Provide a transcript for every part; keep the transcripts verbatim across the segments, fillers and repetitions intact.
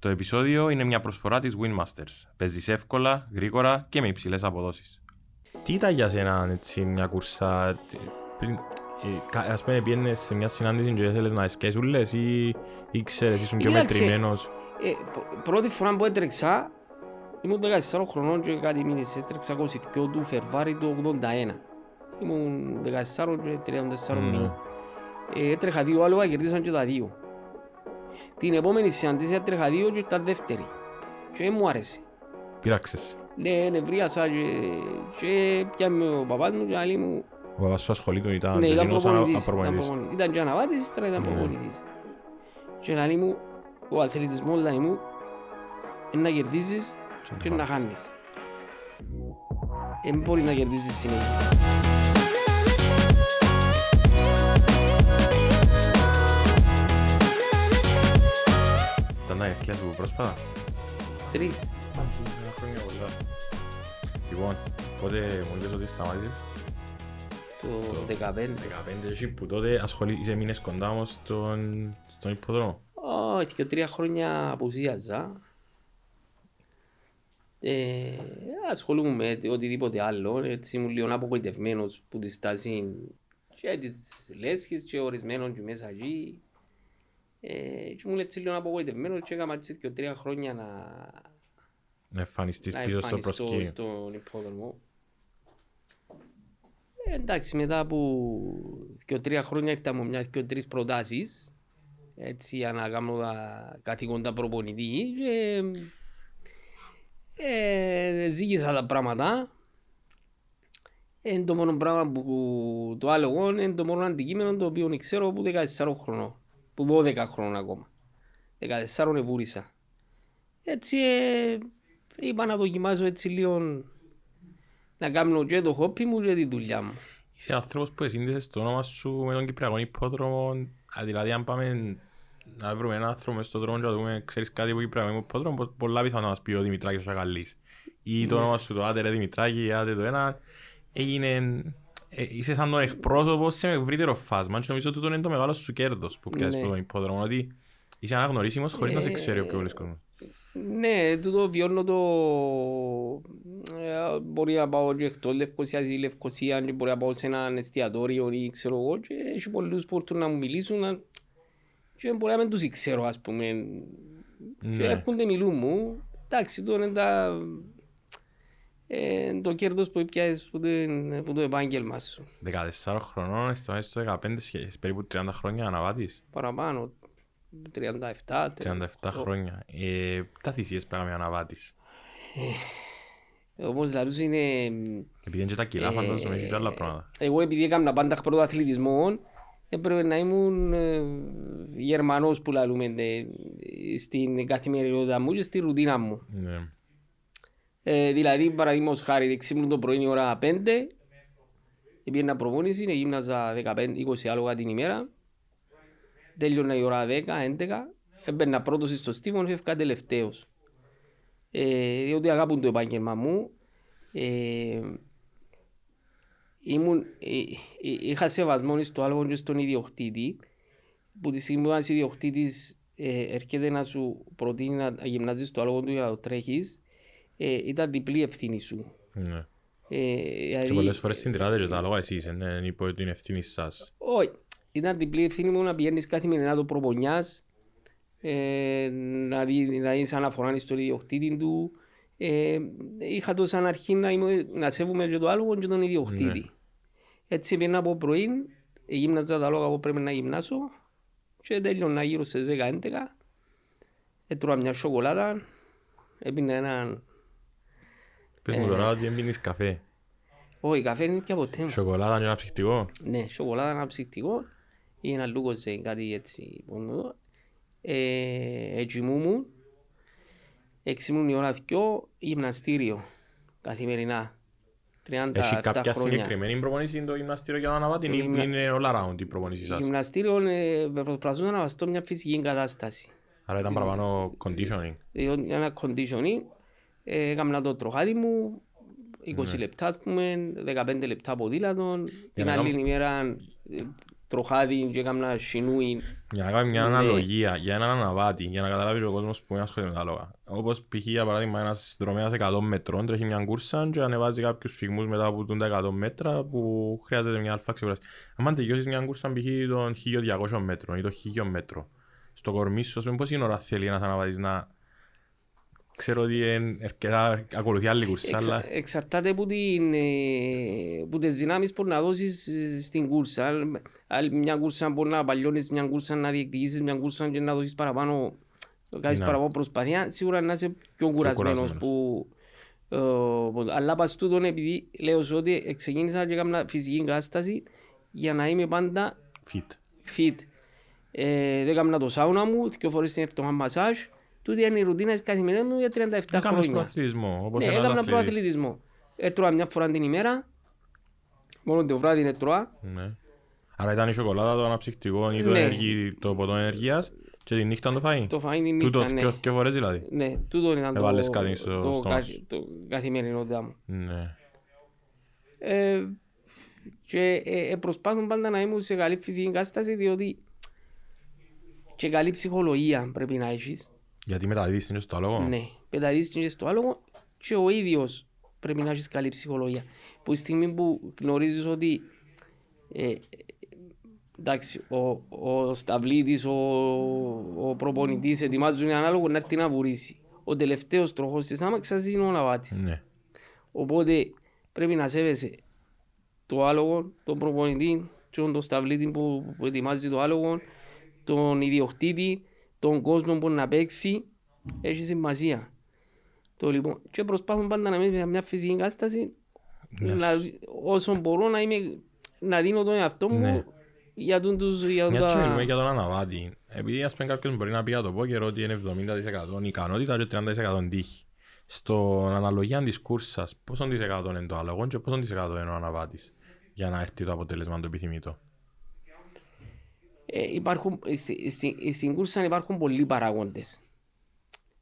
Το επεισόδιο είναι μια προσφορά της Winmasters. Παίζεις εύκολα, γρήγορα και με υψηλές αποδόσεις. Τι ήταν για σένα έτσι, μια κουρσά, πριν, ε, ας πούμε πιένες σε μια συνάντηση και θέλεις να εσκέσουλες ή ήξερες, ήσουν πιο μετρημένος? Ε, πρώτη φορά που έτρεξα, ήμουν δεκατέσσερα χρονών και κάτι μήνες, έτρεξα είκοσι δύο του Φεβρουαρίου του ογδόντα ένα. Ήμουν δεκατέσσερα και τριάντα τέσσερα μήνες. Ε, έτρεχα δύο άλογα, κερδίσαν και τα δύο. Την επόμενη συναντήση έτρεχα δύο και ήταν δεύτερη. Και μου άρεσε. Πειράξες. Ναι, νευρίασα και πιάμε ο παπάς μου και άλλοι μου. Ο παπάς σου ασχολείτον, ήταν, ναι, ήταν προπονητής. Ήταν και αναβάτης, ύστερα ήταν προπονητής. Και άλλοι μου, ο αθλητισμός λέει μου, είναι να κερδίσεις και να χάνεις. Δεν μπορεί να κερδίσεις συνέχεια. Να είναι ευκαιρία σου πρόσφατα. Τρεις. Ένα χρόνια πολλά. Λοιπόν, πότε μου είπες ότι σταμάτησες? Το δεκαπέντε. δεκαπέντε εσύ που τότε ασχολείσαι, μείνες κοντά όμως στον υποδρόμο. Όχι, και τρία χρόνια απουσίαζα. Ασχολούμαι με οτιδήποτε άλλο. Έτσι ήμουν λίγο απογοητευμένος που τη στάση και τις λέσχες και ορισμένων και μέσα εκεί. Και μου λέει έτσι λίγο απογοητευμένος και έκανα έτσι και τρία χρόνια να, να εμφανιστείς πίσω στο προσκήνιο, στον υπόδρομο. Ε, εντάξει, μετά από και τρία χρόνια έκταμε μια και τρεις προτάσεις έτσι για να κάνω καθηγόντα προπονητή και ε, ζήγησα τα πράγματα. Είναι το μόνο πράγμα που το άλογο είναι το μόνο αντικείμενο το οποίο ξέρω από δεκατέσσερα χρονών. Που δώδεκα χρόνων ακόμα. δεκατέσσερα εβούρισα. Έτσι ε, είπα να δοκιμάζω έτσι λίγο να κάνω και το χόπι μου και τη δουλειά μου. Είσαι άνθρωπος που εσύνδεσες το όνομα σου με τον Κυπριακό Υπόδρομο. Δηλαδή αν πάμε να βρούμε έναν άνθρωπο μες στον δρόμο και να δούμε ξέρεις κάτι από Κυπριακό Υπόδρομο, πολλά πιθανά να μας πει ο Δημητράκης ο Σαχαλής. Ή το όνομα σου το άντε ρε Δημητράκη, άντε το ένα. Έγινε... Ε, είσαι σαν τον εκπρόσωπο σε ευρύτερο φάσμα και νομίζω ότι είναι το μεγάλο σου κέρδος που πιάσεις από τον υπόδρομο, ότι είσαι αναγνωρίσιμος χωρίς ε, να σε ξέρει ο πιο πολλής κόσμος. Ναι, το βιώνω το... Ε, μπορεί να πάω και εκτός Λευκοσίας ή Λευκοσία και μπορεί να πάω σε έναν εστιατόριο ή ξέρω εγώ και έχει πολλούς που έρθουν να μου μιλήσουν και μπορεί να μην τους ξέρω ας πούμε. Ναι. Και έρχονται μιλούν μου, εντάξει τώρα είναι τα... το κέρδος που πιάσεις από το επάγγελμα σου. δεκατέσσερα χρονών, αισθανέσαι το δεκαπέντε, περίπου τριάντα χρόνια αναβάτης. Παραπάνω, τριάντα επτά. τριάντα επτά χρόνια. Ε, τα θυσίες πέρα με αναβάτης. Ε, όμως λαρούς είναι... Επειδή είναι και τα κιλά, ε, φαντάζομαι, έχει και άλλα πράγματα. Εγώ επειδή έκανα πάντα πρώτα αθλητισμό, έπρεπε να ήμουν ε, Γερμανός που λαλούμε ε, στην καθημερινότητα μου και στη ρουτίνα μου. Ναι. Ε, δηλαδή, παραδείγματος χάρη, ξύπνουν το πρωί η ώρα πέντε, πήγαινα προπόνηση, γύμναζα δεκαπέντε είκοσι άλογα την ημέρα, τέλειωνα η ώρα δέκα έντεκα, έμπαιρνα πρώτος στο στίβο, έφευκα τελευταίος. Ε, διότι αγάπουν το επάγγελμα μου, ε, ήμουν, ε, ε, είχα σεβασμό στο άλογο και στον ιδιοκτήτη, που τη στιγμή που ένας ιδιοκτήτης ε, έρχεται να σου προτείνει να γυμνάζεις το άλογο του για να το τρέχεις, Ε, ήταν διπλή ευθύνη σου. Ναι. Ε, δηλαδή, και πολλές φορές συντηράτε και τα άλογα εσείς, δεν είπα την ευθύνη σας. Όχι, ήταν διπλή ευθύνη μου να πηγαίνεις καθημερινά το προπονιάς, ε, να δεις αναφοράνεις τον ιδιοκτήτη του. Ε, είχα το σαν αρχή να, είμαι, να σέβουμε και το άλογο και τον ιδιοκτήτη. Ναι. Έτσι πήγαινα από πρωί, γύμναζα τα άλογα που πρέπει να γυμνάσω και τέλειωνα γύρω στις δέκα έντεκα. Έτρωα μια σοκολάτα, έπινα έναν... Πες μου τώρα ότι δεν πίνεις καφέ. Όχι, καφέ είναι και ποτέ μου. Σοκολάτα είναι ένα ψυχτικό. Ναι, σοκολάτα είναι ένα ψυχτικό ή ένα λούκοζε, κάτι έτσι. Ετσιμούμουν, εξήμουν η ώρα δυο, γυμναστήριο, καθημερινά. Έχει κάποια συγκεκριμένη προπονήση το γυμναστήριο για να αναβάτην ή είναι all around η προπονήση σας? Γυμναστήριο προσπαθούν να αναβαστώ μια φυσική κατάσταση. Άρα ήταν παραπάνω conditioning. Ένα conditioning. Έκανα το τροχάδι μου, είκοσι λεπτά, δεκαπέντε λεπτά ποδήλατον, την άλλη ημέρα τροχάδι και έκανα σινούι. Για να κάνει μια αναλογία, για έναν αναβάτη, για να καταλάβει ο κόσμος που είναι ασχολείται με τα λόγα. Όπως π.χ. για παράδειγμα ένας συνδρομέας εκατό μετρών τρέχει μια κούρσα και ανεβάζει κάποιους φυγμούς μετά από τα εκατό μέτρα που χρειάζεται μια αλφα ξεκουράση. Αν τελειώσεις μια κούρσα π.χ. των χίλια διακόσια μέτρων ή το χίλιο μέτρο, στο κορμί σου, πόση ώρα θέλει ένας αναβάτης να... Ξέρω ότι αρκετά ακολουθεί άλλη κούρσα. Εξα, αλλά... Εξαρτάται από, την, από τις δυνάμεις που να δώσεις στην κούρσα. Μια κούρσα μπορεί να παλιώνεις, μια κούρσα να διεκδικήσεις, μια κούρσα και να δώσεις παραπάνω, κάνεις να. παραπάνω προσπάθεια. Σίγουρα να είσαι πιο κουρασμένος. Που, ε, αλλά πας τούτον, επειδή λέω ότι εξεκίνησα και έκανα φυσική κατάσταση για να είμαι πάντα fit. fit. Ε, δεν έκανα το σάουνα μου, δύο φορές την εβδομάδα μασάζ. Τούτη είναι η ρουτίνα της καθημερινής μου για τριάντα επτά χρόνια. Ναι, έκανα προαθλητισμό. Έτρωα μια φορά την ημέρα, μόνο το βράδυ έτρωα. Ναι. Άρα ήταν η σοκολάτα, το αναψυκτικό ή το, ναι. ενεργή, το ποτό ενεργείας και τη νύχτα το φαΐ. Το φαΐ είναι η νύχτα, ναι. Τούτο και φορές δηλαδή. Ναι, τούτο ήταν το, το, το, κα, το καθημερινότητα μου. Ναι. Ε, και ε, ε, προσπάθουν πάντα να ήμουν σε καλή φυσική κατάσταση, διότι και καλή ψυχολογία πρέπει να έχεις. Γιατί μεταδίδεις στο άλογο. Ναι, μεταδίδεις στο άλογο και ο ίδιος πρέπει να έχεις καλή ψυχολογία. Που στη στιγμή που γνωρίζεις ότι ε, εντάξει, ο, ο σταυλίτης, ο, ο προπονητής ετοιμάζουν έναν άλογο να έρθει να βουρήσει. Ο τελευταίος τροχός της άμαξας είναι ο αναβάτης. Ναι. Οπότε πρέπει να σέβεσαι το άλογο, τον προπονητή, τον σταυλίτη που, που ετοιμάζει το άλογο, τον ιδιοκτήτη, τον κόσμο που να παίξει, έχει σημασία. Το, λοιπόν, και προσπάθουν πάντα να μην είμαι μια φυσική κατάσταση, yes. να, όσο μπορώ να, είμαι, να δίνω τον εαυτό μου ναι. για τον τους... Για μια τα... τσιμιλούμε για τον αναβάτη. Επειδή ας πούμε κάποιος μπορεί να πει για το πόκερ ότι είναι εβδομήντα τοις εκατό ικανότητα και τριάντα τοις εκατό τύχη. Στον αναλογία της κούρσας, πόσο της εκατό είναι το άλογο και πόσο της εκατό είναι ο αναβάτης για να έρθει το αποτέλεσμα το επιθυμητό. Ε, υπάρχουν, στη, στη, στην κούρσα υπάρχουν πολλοί παράγοντες.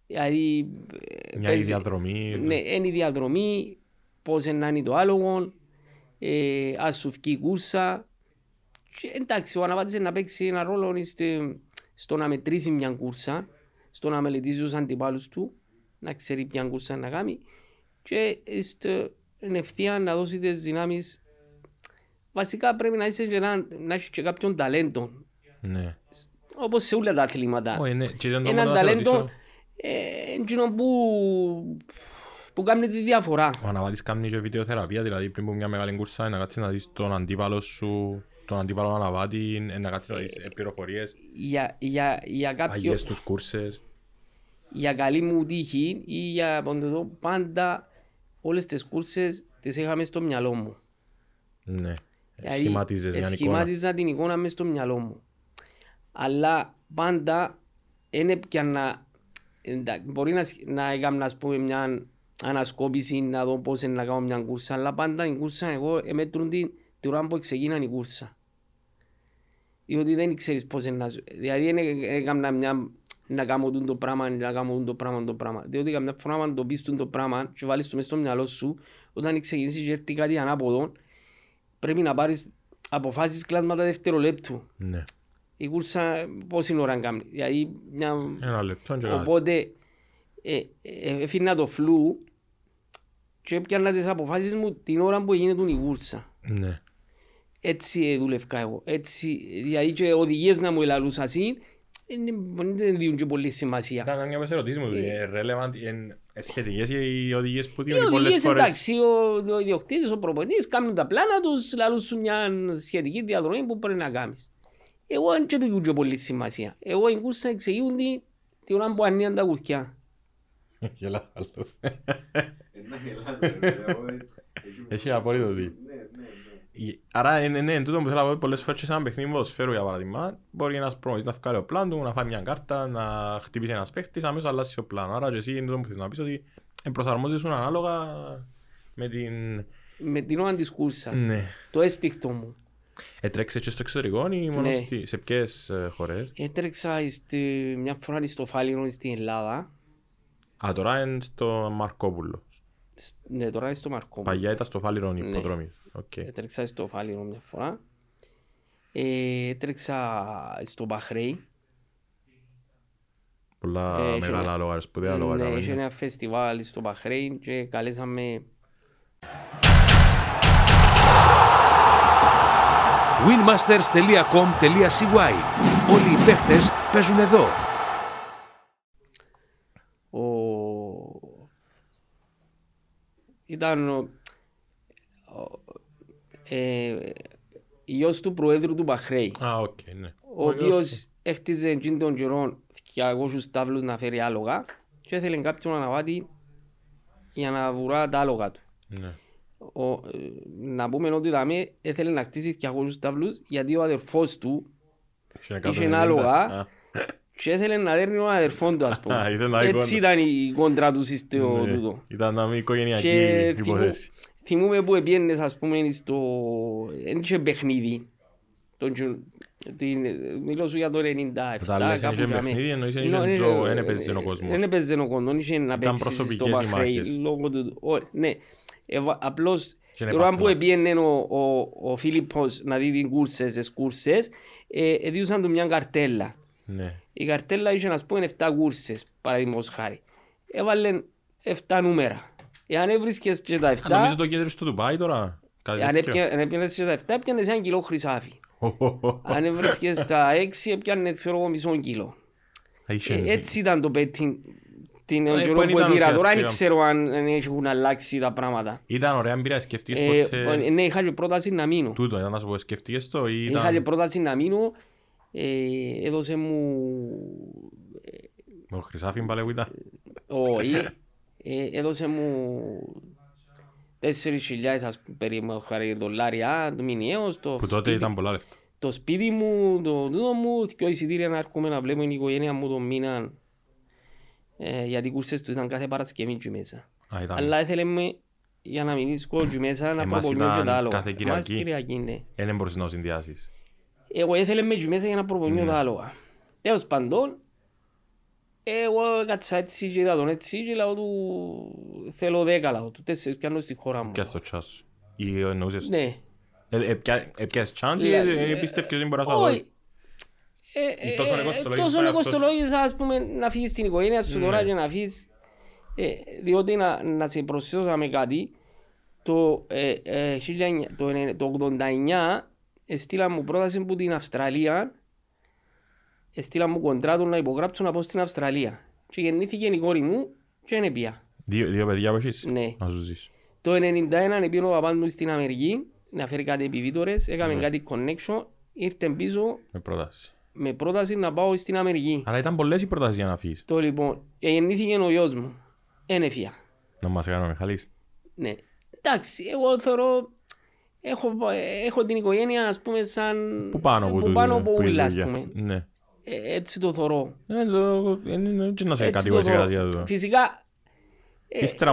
Δηλαδή, μια πες, η διαδρομή. Ναι, είναι η διαδρομή, πώς είναι το άλογο, ε, ας σου βγει η κούρσα. Και, εντάξει, ο αναβάτης να παίξει ένα ρόλο στη, στο να μετρήσει μια κούρσα, στο να μελετήσει τους αντιπάλους του, να ξέρει ποια κούρσα να κάνει και στην ευθεία να δώσει τις δυνάμεις. Βασικά πρέπει να είσαι και, να, να έχεις και κάποιον ταλέντο. Ναι. Όπως σε όλα τα αθλήματα. Oh, ναι. Έναν ταλέντο ε, που, που κάνει τη διαφορά. Ο αναβάτης κάνει και βιντεοθεραπεία, δηλαδή πριν από μια μεγάλη κούρσα να κάτσεις να δεις τον αντίπαλο σου, τον αντίπαλο αναβάτη, να κάτσεις να δεις ε, πληροφορίες, για, για, για κάποιο, αγιές τους κούρσες. Για καλή μου τύχη ή για ποντοδό, πάντα όλες τις κούρσες τις είχαμε στο μυαλό μου. Ναι. Σχημάτιζα την εικόνα μέσα στο μυαλό μου. Αλλά πάντα να, εντά, μπορεί να, να έκανα ας πούμε, μια ανασκόπηση να δω πώς να κάνω μια κούρσα. Αλλά πάντα η κούρσα εγώ μέτρουν την ώρα που ξεκίναν η κούρσα. Διότι δεν ξέρεις πώς να σου. Δηλαδή έκανα μια, να κάνω το πράγμα, να κάνω το πράγμα, το πράγμα. Διότι καμιά φορά να το πεις το πράγμα και βάλεις το μέσα στο μυαλό σου, όταν ξεκινήσεις και έρθει κάτι ανάποδο, πρέπει να πάρεις αποφάσεις κλάσματα δευτερολέπτου. Ναι. Η κούρσα πόση ώρα κάνει. Δηλαδή μια... Ένα λεπτό. Οπότε έφυγνα ε, ε, το φλου και έπιανα τις αποφάσεις μου την ώρα που γίνεται η κούρσα. Ναι. Έτσι δουλευκά εγώ. Έτσι, δηλαδή και οδηγίες να μου ελαλούσα εσύ δεν δίνουν και πολύ σημασία. Ήταν μια ερωτήση μου. Είναι relevant, είναι σχετικές οι οδηγίες που δίνουν πολλές φορές. Εντάξει, ο, ο ιδιοκτήτης, ο προπονητής κάνουν τα πλάνα τους, λαλούν σου μια σχετική διαδρομή που πρέπει να κάνεις. Εγώ δεν δίνουν και πολύ σημασία. Εγώ η κούρσα εξηγούν την ώρα που ανοίγαν τα κουρκιά. Γελά, άλλος. Έχει απολύτω δει. Άρα, ναι, ναι, τούτο που θέλω να πω πολλές φορές σε ένα παιχνίδι ποδοσφαίρου για παράδειγμα, μπορεί ένας προπονητής να βγάλει ο πλάνο του, να φάει μια κάρτα, να χτυπήσει ένας παίχτης, αμέσως αλλάζει ο πλάνο. Άρα και εσύ είναι τούτο που θέλω να πεις ότι προσαρμόζεσαι ανάλογα με την... Με την ώρα της κούρσας, ναι. Το έστιχτο μου. Έτρεξες και στο εξωτερικό ή μόνο ναι. στη... σε ποιες χώρες? Έτρεξα στη... μια φορά στο Φάλιρο στην Ελλάδα. Α, τώρα είναι στο Μαρκόπουλο. Ναι, τώρα είναι στο Μαρκόπουλο. Παγιά ήταν στο Φάλιρο υποδρόμιο. Okay. Έτρεξα στο Φάλιρο μια φορά Ε, τρέξα στο Μπαχρέιν. Πολλά ε, μεγάλα λόγα, σπουδαία λόγα. Ναι, είχε ένα φεστιβάλ στο Μπαχρέιν και καλέσαμε... γουίν μάστερς τελεία κομ τελεία σι γουάι. Όλοι οι παίχτες παίζουν εδώ. Ο... Ήταν... Ο... Ε... Υιός του Προέδρου του Μπαχρέιν. Α, οκ, ναι. Ο οποίος έφτιζε εκείνη των καιρών διακόσιους τάβλους να φέρει άλογα και ήθελε κάποιον αναβάτη για να βουρά τα άλογα του. Ναι. Ο, ε, να πούμε ότι δάμε, έθελε να κτίσει διακόσιους τάβλους γιατί ο αδερφός του είχε άλογα και έθελε να δέρνει ο αδερφόν του, ας πούμε. Έτσι ήταν η κόντρα του σύστημα τούτο. Ήταν μια οικογενειακή υποθέση. Θυμούμε που επιένες, ας πούμε, στο... Εν είχε παιχνίδι. Μιλώ σου για το ενενήντα επτά. Όταν λες εν είχε παιχνίδι, εννοείς εν είχε τζόγο, εν έπαιζε ο κόσμος. Εν έπαιζε ο κόσμος, εν είχε να παίξεις στο Μπαχρέιν. Ναι, απλώς τώρα που επιένε ο Φίλιππος να δει την κούρσες, τις κούρσες, έδιουσαν του μια καρτέλα. Η καρτέλα είχε, ας πούμε, εφτά κούρσες, παραδείγματος χάρη. Έβαλαν εφτά νούμερα. Εάν έβρισκες και τα εφτά... Αν νομίζω το κέντρο στο Ντουμπάι τώρα. Αν έπιανες και τα εφτά, έπιανες ένα κιλό χρυσάφι. Αν έβρισκες τα έξι, έπιανες μισό κιλό. Έτσι ήταν το betting. Την εγκαιρό που πήρα. Τώρα δεν ξέρω αν έχουν αλλάξει τα πράγματα. Ήταν ωραία εμπειρία, σκεφτείες ποτέ... Ναι, είχα και πρόταση να μείνω. Τούτο, ήταν να σου πω, σκεφτείες το ή ήταν... Είχα και πρόταση να μείνω, έδωσε μου... Ο χρυσάφι παλαιούτα. Όχι. Έδωσε μου τέσσερις χιλιάδες περίπου δολάρια μηνιαίως. Που τότε ήταν πολλά λεφτά. Το σπίτι μου, το δούλο μου, δυο εισιτήρια να έρχομαι να βλέπω την οικογένεια μου τον μήνα. Γιατί οι κούρσες του ήταν κάθε Παρασκευή και μέσα. Αλλά ήθελαμε για να μην δυσκόλου μέσα να προπονούμε και τα άλλο. Κάθε Κυριακή. Δεν μπορείς να συνδυάσεις. Εγώ ήθελαμε και μέσα για να προπονούμε τα άλλο. Έως παντών. Εγώ κάτσα έτσι και είδα τον έτσι και λαό του θέλω δέκα λαό του, τέσσερις πιάνω στη χώρα μου. Πιάσεις το τσάς ή εννοούσες... Ναι. Επιάσεις τσάνς ή πιστεύεις ότι μπορείς να δω. Όχι. Τόσο λεγόστολογίζα ας πούμε να φύγεις στην οικογένεια σου τώρα και να φύγεις. Διότι να σε προσθέσω με κάτι, το ογδόντα εννιά στείλα μου πρόταση από την Αυστραλία. Στείλα μου κοντράτο να υπογράψω να πω στην Αυστραλία. Και γεννήθηκε η κόρη μου και είναι πια. Δύο, δύο παιδιά που έχεις ναι. Να σου ζεις. Το ενενήντα ένα επήρε ο παπάς μου στην Αμερική να φέρει κάτι επιβίτορες, έκαμε ναι. Κάτι connection, ήρθε πίσω με πρόταση. με πρόταση να πάω στην Αμερική. Αλλά ήταν πολλές οι προτάσεις για να φύγεις. Το λοιπόν, γεννήθηκε ο γιος μου, είναι φία. Να μας έκανε ο Μιχαλής. Ναι, εντάξει, εγώ θεωρώ... Έχω, έχω την οικογένεια, ας πούμε, σαν... Που πάνω από όλα, ας πούμε. Ναι. Έτσι το θωρώ. Έτσι να σε κατηγορήσει κατά διάρκεια. Φυσικά, ύστερα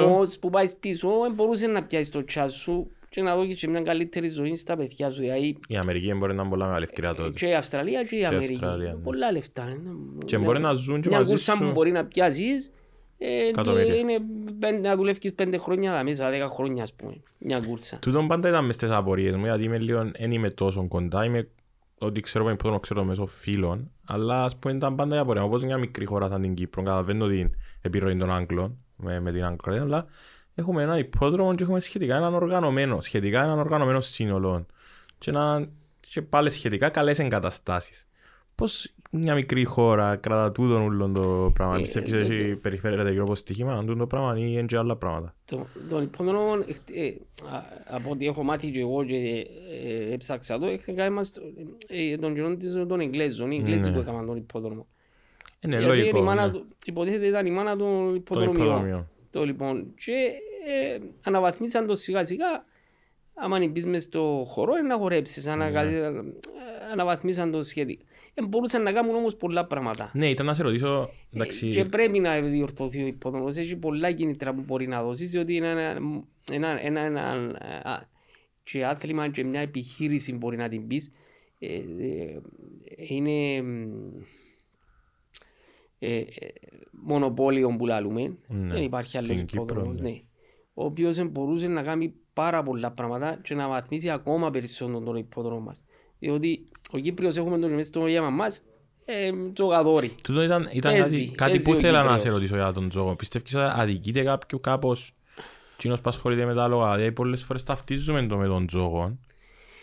όμως που πάεις πίσω, μπορούσε να πιάσεις το τσάς σου και να δώσεις και μια καλύτερη ζωή στα παιδιά σου. Η Αμερική μπορεί να είναι πολλά μεγάλη ευκαιρία τότε. Και η Αυστραλία και η Αμερική. Πολλά λεφτά. Και μπορεί να ζουν και μαζί σου. Μια κούρσα που μπορεί να πιάσεις, να δουλεύεις πέντε χρόνια μέσα, δέκα χρόνια ας πούμε. Μια κούρσα. Τούτον πάντα ήταν μες στις απορίες μου, γιατί δεν είμαι τόσο κοντά, είμαι ότι ξέρω πόσο ξέρω μέσω φίλων, αλλά ας πούμε ήταν πάντα η απορία. Όπως μια μικρή χώρα σαν την Κύπρο, καταλαβαίνω την επιρροή των Άγγλων με, με την Αγγλία, αλλά έχουμε έναν υπόδρομο και έχουμε σχετικά έναν οργανωμένο, σχετικά έναν οργανωμένο σύνολο και, ένα, και πάλι σχετικά καλές εγκαταστάσεις. Πώς μια μικρή χώρα κρατά τούτον ούλον το πράγμα, πιστεύεις ότι περιφέρεται γύρω από στοίχημα, αν τούτον το πράγμα ή και άλλα πράγματα. Το επόμενο, από ό,τι έχω μάθει και εγώ και έψαξα το, έκανα τον γερόν της των Εγγλέζων, οι Εγγλέζοι που έκαναν τον υπόδρομο. Είναι λογικό. Υποτίθεται ήταν η μάνα των υποδρομιών. Και αναβαθμίσαν το σιγά σιγά. Αν μπεις μες στο χώρο να χορέψεις, αναβαθμίσαν το σχέδιο. Μπορούσαν να κάνουν όμως πολλά πράγματα. Ναι, ήταν να σε ρωτήσω... Εντάξει... Και πρέπει να διορθωθεί ο υπόδρομος. Έχει πολλά κίνητρα που μπορεί να δώσεις, διότι είναι ένα, ένα, ένα, ένα α, και άθλημα και μια επιχείρηση μπορεί να την πεις. Ε, ε, είναι ε, μονοπόλιο που λαλούμε. Ναι, δεν υπάρχει άλλος υπόδρομος. Ναι. Ναι. Ο οποίος μπορούσε να κάνει πάρα πολλά πράγματα και να βαθμίσει ακόμα περισσότερο τον υπόδρομο μας. διότι ο Κύπριος έχουμε το ρημίσεις στο γέμα μας, τζογαδόρι. Τούτο ήταν κάτι που ήθελα να σε ρωτήσω για τον τζογο. Πιστεύεις ότι αδικείται κάποιου κάπως τσίνος που ασχολείται με τα λόγα, δηλαδή πολλές φορές ταυτίζουμε το με τον τζογο.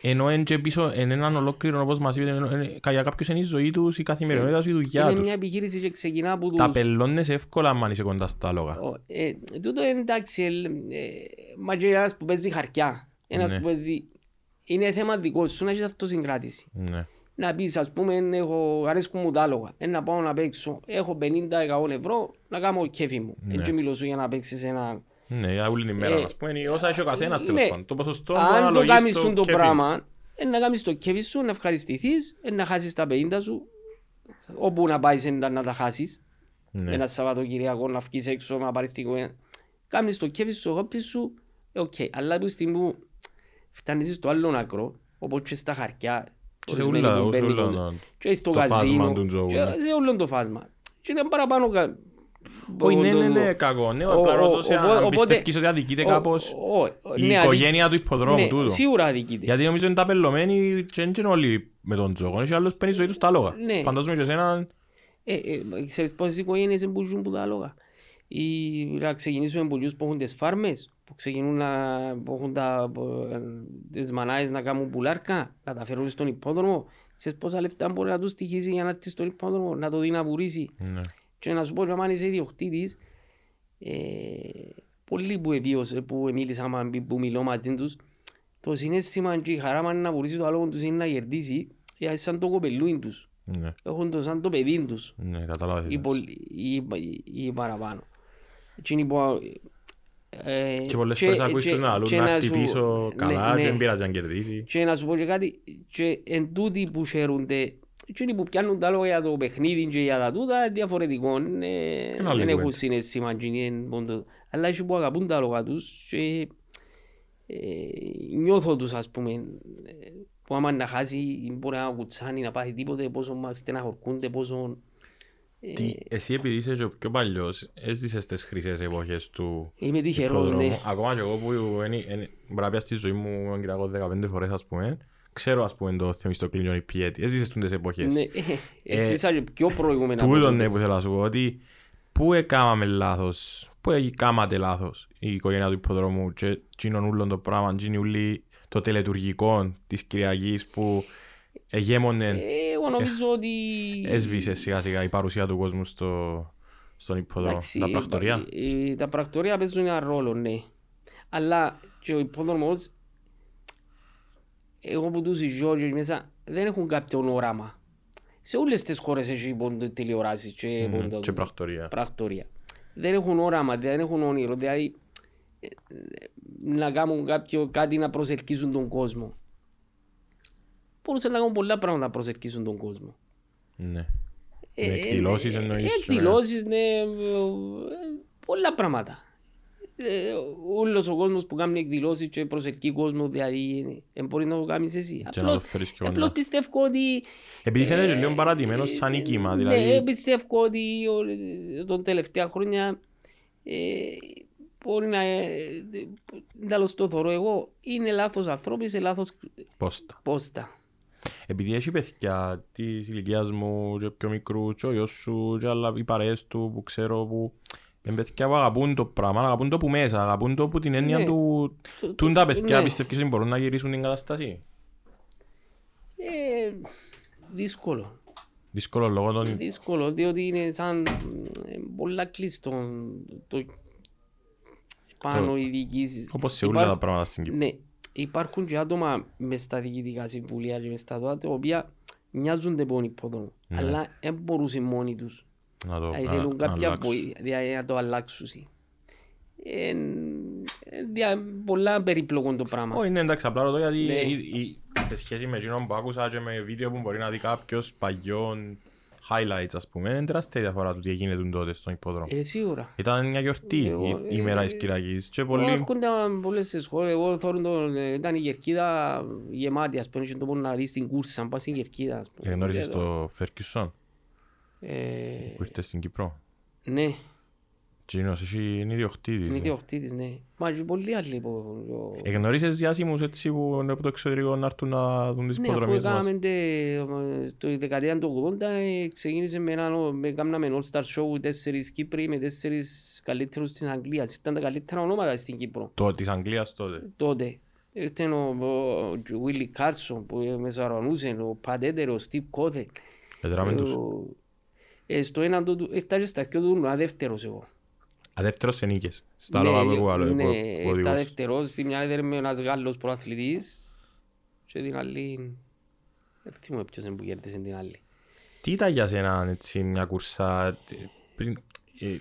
Ενώ εν και πίσω, εν έναν ολόκληρο, όπως μας είπετε, για κάποιους είναι η ζωή τους, η καθημερινότητα τους, η δουλειά τους. Είναι μια επιχείρηση και ξεκινά από τους... Τα πελώνες εύκολα αν είσαι κοντά στα λόγα. Τούτο εντάξει, μα και ένας που παίζει χαρτιά, ένας που παίζει... Είναι θέμα δικό σου να έχεις αυτοσυγκράτηση. Να πεις, ας πούμε, αρέσκουν μου τα λόγα, να πάω να παίξω, έχω πενήντα εκατό ευρώ, να κάνω κέφι μου. Έτσι μιλώ σου για να παίξεις ένα... Ναι, όλη την ημέρα, ας πούμε, όσα έχει ο καθένας τέλος πάντων. Το ποσοστό αναλογής στο κέφι. Να κάνεις το κέφι σου, να ευχαριστηθείς, να χάσεις τα πενήντα σου, όπου να πάεις να τα χάσεις. Ένα Σαββατοκυριακό να βγεις έξω, να πάρεις την κομμένα. Κάνεις το κέφι σου, αγάπη σου, οκ. Αλλά από τη στιγμή που φτάνεις στο άλλο άκρο, όπως και στα χαρτιά, σε όλο το φάσμα. Όχι, ναι, ναι, ναι, κακό. Ναι, απλά ρωτώσε αν πιστεύεις ότι αδικείται κάπως η οικογένεια του υποδρόμου τούτο. Σίγουρα αδικείται. Γιατί νομίζω είναι τα πελωμένοι και είναι όλοι με τον τζόγο. Είναι και άλλος παίρνει ζωή τους τα λόγα. Φαντάζομαι και εσένα... Ξέρεις πόσες οικογένειες εμπουργούν που τα λόγα. Ή να ξεκινήσουν εμπουγιούς που έχουν τις φάρμες, που ξεκινούν να έχουν τις μανάες να κάνουν πουλάρκα, να τα φέρουν στον υπόδρομο. Ξέρεις πόσα λεφτά μπορεί να του στοιχίσει για να έρθει στον υπόδρομο, να το δει να βουρήσει. Και να σου πω ότι αν είσαι ιδιοκτήτης, ε, πολλοί που, εβίωσε, που μίλησαν, που μιλώ μαζί τους, το συνέστημα και η χαρά μας να βουρήσει το λόγο τους είναι να κερδίσει, γιατί σαν το κοπελούιν τους, ναι. Έχουν το σαν το παιδί τους, ναι, ή, ή, ή, ή παραπάνω. Και, ε, και πολλές φορές να ακούσεις να αλλού, να χτυπήσω καλά, ναι, και δεν πειράζει αν κερδίσει. Και να σου πω και κάτι, και εν τούτοι που χαίρονται, εκείνοι που πιάνουν τα λόγια για το παιχνίδι και για τα τούτα διαφορετικών, δεν έχουν συναίσθημα, αλλά οι που αγαπούν τα λόγια τους και νιώθω τους, ας πούμε, που άμα να χάσει μπορεί να κουτσάνει, να πάθει τίποτε, πόσο μας στεναχωρκούνται, πόσο... Εσύ επειδή είσαι και πιο παλιός, έζησες τις χρυσές εποχές του... Είμαι τυχερός, ναι. Ακόμα και εγώ που μπραπιά στη ζωή μου γυρνάω δεκαπέντε φορές, ας πούμε, ξέρω, ας πούμε, το Θεμιστοκλίνιο Πιέτη. Έζησες στις εποχές. Ναι, έζησα και πιο προηγούμενα. Τούτο, ναι, που θέλω να σου πω, ότι πού έκαναμε λάθος, πού έκανατε λάθος η οικογένεια του υποδρομού και τσίνον ούλον το πράγμα, τσίνει ούλοι το τελετουργικό της Κυριακής που εγέμονε. Εγώ νομίζω ότι... Έσβησε σιγά σιγά η παρουσία του κόσμου στον υποδρόμο. Τα πρακτορία. Τα πρακτορία παίζουν ένα ρόλο, ναι. Αλλά και ο υποδρομός, εγώ που τους ζω μέσα, δεν έχουν κάποιον όραμα. Σε όλες τις χώρες έχει τηλεοράσεις και, mm, και πρακτορία. πρακτορία. Δεν έχουν όραμα, δεν έχουν όνειρο, δηλαδή να κάνουν κάποιο, κάτι να προσελκύσουν τον κόσμο. Μπορούσαν να κάνουν πολλά πράγματα να προσελκύσουν τον κόσμο. Ναι. Ε, με εκδηλώσεις ε, εννοείς. Εκδηλώσεις, ναι, πολλά πράγματα. Όλος ο κόσμος που κάνει εκδηλώσεις και προσελκύει κόσμο, δηλαδή δεν μπορεί να το κάνεις εσύ. Απλώς πιστεύω ότι... Επειδή φαίνεται λίγο παρατημένος σαν οικείμα. Ναι, πιστεύω ότι τον τελευταία χρόνια μπορεί να... Εντάλλως το θωρώ εγώ, είναι λάθος ανθρώποι, σε λάθος πόστα. Επειδή έχει παιδιά της ηλικίας μου και πιο μικρού και ο γιος σου και οι παρέες του που ξέρω που... Εν παιδιά που αγαπούν το πράγμα, αγαπούν το που μέσα, αγαπούν το που την έννοια, ναι, του... Το, τούν τα παιδιά, ναι, πιστεύεις ότι μπορούν να γυρίσουν την κατάσταση. Ε, δύσκολο. Δύσκολο λόγω των... Δύσκολο, διότι είναι σαν πολλά κλείστο το... πάνω το... οι διοικήσεις. Όπως σε όλα Υπά... τα πράγματα στην Κύπρο. Ναι, υπάρχουν και άτομα μες στα διοικητικά συμβουλία και μες τα τώρα, τα οποία μοιάζονται πόνοι πόδων, ναι, αλλά δεν μπορούσαν μόνοι τους. Να το, να, θέλουν να, κάποια βοήθεια να το αλλάξουν. Ε, δια, πολλά περίπλοκο το πράγμα. Όχι, oh, ναι, εντάξει, απλά ρωτώ γιατί, ναι, η, η, σε σχέση με εκείνον που άκουσα και με βίντεο που μπορεί να δει κάποιος παλιών highlights, ας πούμε, είναι τεράστια διαφορά του τι γίνεται τότε στον υπόδρομο. Ε, σίγουρα. Ήταν μια γιορτή ε, η, η ημέρα ε, της Κυριακής. Έρχονταν πολλές στις χώρες. Εγώ θόρουν, ήταν η Κερκίδα γεμάτη, ας πούμε, και το μπορούν να δεις την κούρση, αν πας στην Κερκίδα. Γνώρισες το Φερκισόν. Που ήρθες στην Κύπρο. Ναι. Τσινός, εσύ είναι ιδιοκτήτης. Είναι ιδιοκτήτης, ναι. Μα και πολλοί άλλοι που... Εγνωρίζεις διάσημους έτσι που είναι από το εξωτερικό να έρθουν να δουν τις υποδρομίες μας. Ναι, αφού έκαναμε το δεκαετία του ογδόντα, ξεκίνησε με έναν all-star show τέσσερις Κύπροι με τέσσερις καλύτερους της Αγγλίας. Ήταν τα καλύτερα ονόματα στην Κύπρο. Το της Αγγλίας τότε. Τότε. Ήρθε ο Βίλι Κάρσον που μεσαρωνούσε, ο Πατέτερο, ο Στιβ Κόθε. Πετράμε τους. Στο έναν του, έφτασε στα δυο του ήμουν αδεύτερος εγώ. Αδεύτερος σε νίκες. Στα λόγα που εγώ άλλο. Ναι, έφτασε δεύτερος. Στη μια έδερ με ένας Γάλλος προαθλητής και την άλλη... Δεν θυμούμαι ποιος είναι που κέρδισε την άλλη. Τι ήταν για σένα έτσι μια κουρσά...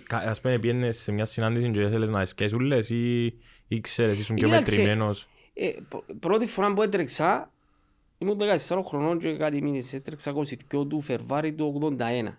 Ας πούμε πιένες σε μια συνάντηση και θέλεις να εσκέσουλες ή ήξερες, ήσουν πιο μετρημένος. Πρώτη φορά που έτρεξα, ήμουν δεκατέσσερα χρονών και κάτι μήνες. Έτρεξα είκοσι δύο του Φεβρουαρίου του ογδόντα ένα.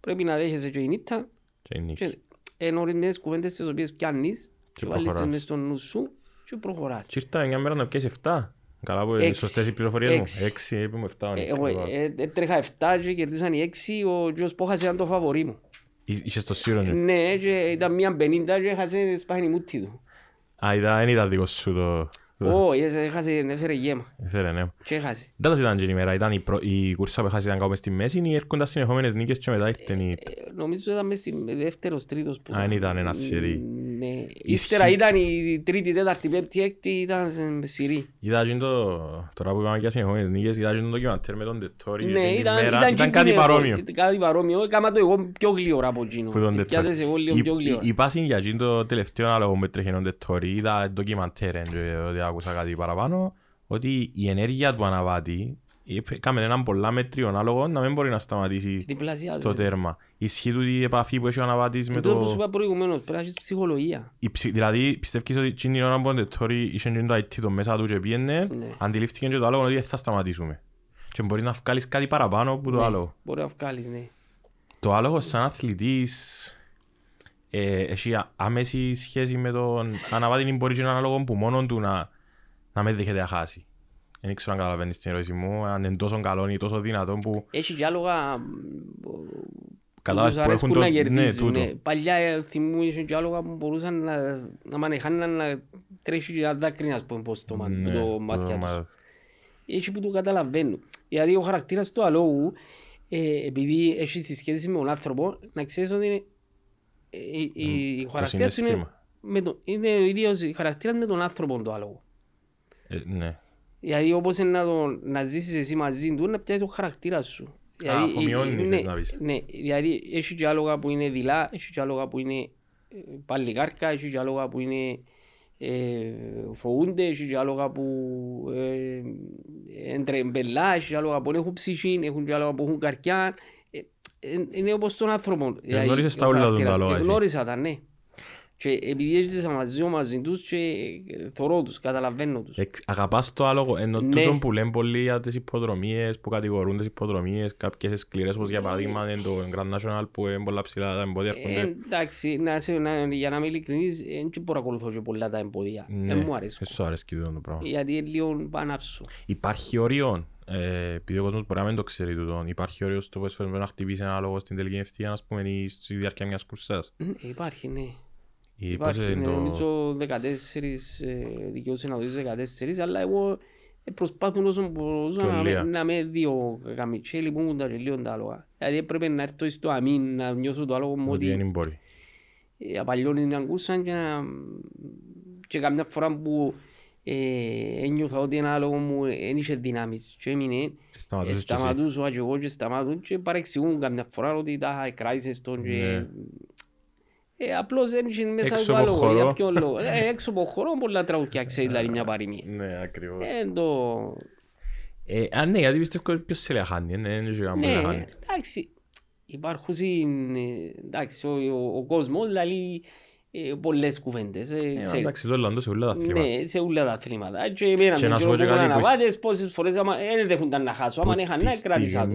Πρέπει να δέχεσαι και η νύχτα και ενώ ορισμένες κουβέντες τις οποίες πιάνεις και βάλεις τις μες στο νου σου και προχωράς. Και ήρθα μια μέρα να πιάσεις εφτά. Καλά που είναι σωστές οι πληροφορίες μου. έξι, είπαμε εφτά. Έτρεχα εφτά και κερδίσαν οι έξι. Ο Γιώργος Πόχας ήταν το φαβορί μου. Είσαι στο σύρωνε. Ναι, ήταν μια πενήντα και έχασε σπάχαινη μούτη του. Α, δεν ήταν δικός σου το... Όχι, έφερε γέμα. Έφερε, ναι. Και έχασε. Τέλος ήταν και η μέρα, η κουρσά που έχασε ήταν κάπου μες στη μέση ή έρχονταν συνεχόμενες νίκες και μετά ήρθαν οι... Νομίζω ήταν μες στη δεύτερος, τρίτος. Α, δεν ήταν ένα σειρί. Ναι. Ύστερα ήταν η τρίτη, τέταρτη, πέπτη, έκτη, ήταν σειρί. Ήταν το... Τώρα που είπαμε και συνεχόμενες νίκες, ήταν το ντοκιμαντέρ με τον Τετόρι. Ναι, ήταν κάτι παρόμοιο. Κάτι παρόμοιο, έκανα το εγώ πιο γλύωρα από εκείνο. Πιάτες εγώ λίγο πιο γλύωρα. Η πάση για εκείνο το τελευταίο ανάλογο με τρέχει τον Τετόρι, ήταν ντοκιμαντέρ, ότι άκουσα κάτι παραπάνω, ότι η ενέργεια του αναβάτη έκαμε έναν πολλά μέτριο ανάλογο να μην μπορεί να σταματήσει στο τέρμα. Ισχύει του η επαφή που έχει ο αναβάτης με το... Τώρα που σου είπα προηγουμένως, πρέπει να έχεις ψυχολογία. Δηλαδή πιστεύεις ότι την ώρα που είχε το αιτήτο μέσα του και πήγαινε, αντιλήφθηκε και το άλογο ότι δεν θα σταματήσουμε. Και μπορείς να βγάλεις κάτι παραπάνω από το άλογο. Μπορεί να βγάλεις, ναι. Το άλογο σαν αθλητής... Έχει άμεση σχέση με τον αναβάτη, είναι μπορεί και έναν άλογο που μόνον του να με δέχεται να χάσει. Δεν ξέρω αν καταλαβαίνεις την ερώτηση μου, αν είναι τόσο καλό ή τόσο δυνατόν που... Έχει και άλογα που αρέσκουν να κερδίζουν. Παλιά θυμούν ήσουν και άλογα που μπορούσαν να μανεχάνουν να τρέχουν και να δάκρυνας από το μάτια τους. Έχει που το καταλαβαίνουν. Γιατί ο χαρακτήρας του αλόγου, επειδή έχει συσχέτιση με τον άνθρωπο, να ξέρεις ότι είναι... Οι χαρακτήρες είναι ο ίδιος χαρακτήρας με τον άνθρωπο του άλογου. Ναι. Γιατί όπως είναι να ζήσεις εσύ μαζί του, να πιάσεις τον χαρακτήρα σου. Α, αφομοιώνεις να πεις. Ναι, γιατί έχει και άλογα που είναι δειλά, έχει και άλογα που είναι παλικάρκα, έχει και άλογα που είναι φοβούνται, έχει και άλογα που εντρεμπελά, έχει και άλογα που έχουν ψυχή, έχουν και άλογα που έχουν καρκιά. Είναι όπως τον άνθρωπο. Εγνώρισες τα όλα τον καλό. Εγνώρισα τα, ναι. Και επειδή έζησα μαζί μαζί τους και θωρώ τους, καταλαβαίνω τους. Αγαπάς το άλογο, ενώ τούτον που λένε πολλοί για τις υποδρομίες, που κατηγορούν τις υποδρομίες, κάποιες σκληρές, όπως για παράδειγμα είναι το Grand National που είναι πολλά ψηλά τα εμπόδια. Εντάξει, για να είμαι ειλικρινής, δεν μπορώ να ακολουθώ και πολλά τα εμπόδια. Δεν μου αρέσκουν. Σου αρέσκει το πράγμα. Γιατί είναι λίγο πανάψου. Υπάρχει οριών. Επειδή ο κόσμος μπορεί να μην το ξέρει τούτον, υπάρχει όριο στο πώς φέρνει να χτυπήσει ένα λόγο στην τελική ευθεία, ας πούμε, ή στη διάρκεια μιας κουρσάς. Υπάρχει, ναι. Υπάρχει, ναι. Νομίζω δεκατέσσερις, δικαιούσε να το δεις δεκατέσσερις, αλλά εγώ προσπάθουν όσο μπορούσα να με δύο καμιτσέλη που έχουν τα τελείων τα άλογα. Δηλαδή πρέπει να έρθω στο αμήν, να νιώσω το άλογο μου ότι απαλλιώνει μια κουρσά και καμιά φορά που... ένιωθα ότι ένα λόγο μου δεν είχε δυνάμεις και έμεινε, σταματούσα και εγώ και σταμάτουν και παρεξηγούν καμιά φορά ότι τα εκράζεσαι τον και... Απλώς ένιξε μέσα στο λόγο, για ποιον λόγο. Έξω από χώρο πολλά τραγουδιά ξέρει δηλαδή μια παροιμία. Ναι, ακριβώς. Α, ναι, γιατί πιστεύω ποιος σε λεχάνει, δεν είχε καμπού λεχάνει. Ναι, εντάξει, υπάρχουν, εντάξει, ο κόσμος δηλαδή πολλές κουβέντες. Εντάξει, το Ελλάδο σε όλα τα αθλήματα. Ναι, σε όλα τα αθλήματα. Και εμένα με αναβάτες πόσες φορές δεν έχουν να χάσω, άμα είχαν να κράτησα.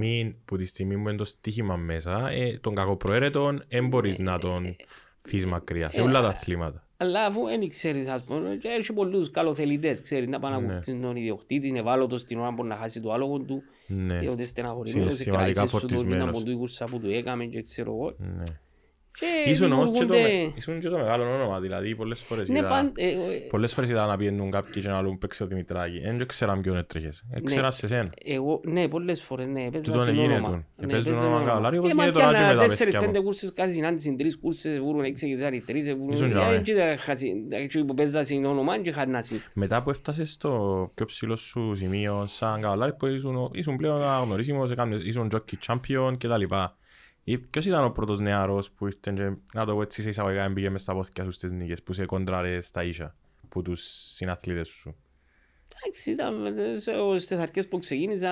Που τη στιγμή μου είναι το στοίχημα μέσα, τον κακοπροαίρετον δεν μπορείς να τον φύσεις μακριά. Σε όλα τα αθλήματα. Αλλά αφού δεν ξέρεις, ας πούμε, έχει πολλούς καλοθελητές, ξέρεις, να πάνε από τον ιδιοκτήτη, είναι ευάλωτος στην ώρα που να χάσει το άλογο του, διότι στεναχωρημένος, εκραγήσεις σου το κίνα που του ήκουσα που του έκαμε και ξέρω εγώ. Ήσουν όμως και το μεγάλο όνομα, δηλαδή πολλές φορές ήταν να πιένουν κάποιοι και να λούν παίξει ο Δημητράκη, δεν ξέραν ποιον έτρεχες, ξέραν σε σένα. Ναι, πολλές φορές, ναι, παίζαν σε όνομα. Παίζουν όνομα καλάρι, όπως γίνεται τώρα και μετά πέσκια από. τέσσερις πέντε κούρσες, κάτι συνάντησαν, τρεις κούρσες, βούρουν έξι και ζάρι, τρεις, βούρουν και παίζαν σε όνομα και χανάτσι. Μετά που έφτασες στο πιο ψηλό σου σημείο σαν καλάρι, ήσουν πλέον γνωρίσιμος, ήσουν jockey champion κτλ. Ποιος ήταν ο πρώτος νεαρός που ήρθε, να το πω έτσι σε εισαγωγικά, μπήκε μες στα πόθηκια σου στις νίκες, που σε κόντραρες στα ίσια, που τους συναθλήτες σου? Εντάξει, ήταν στις αρχές που ξεκίνησα,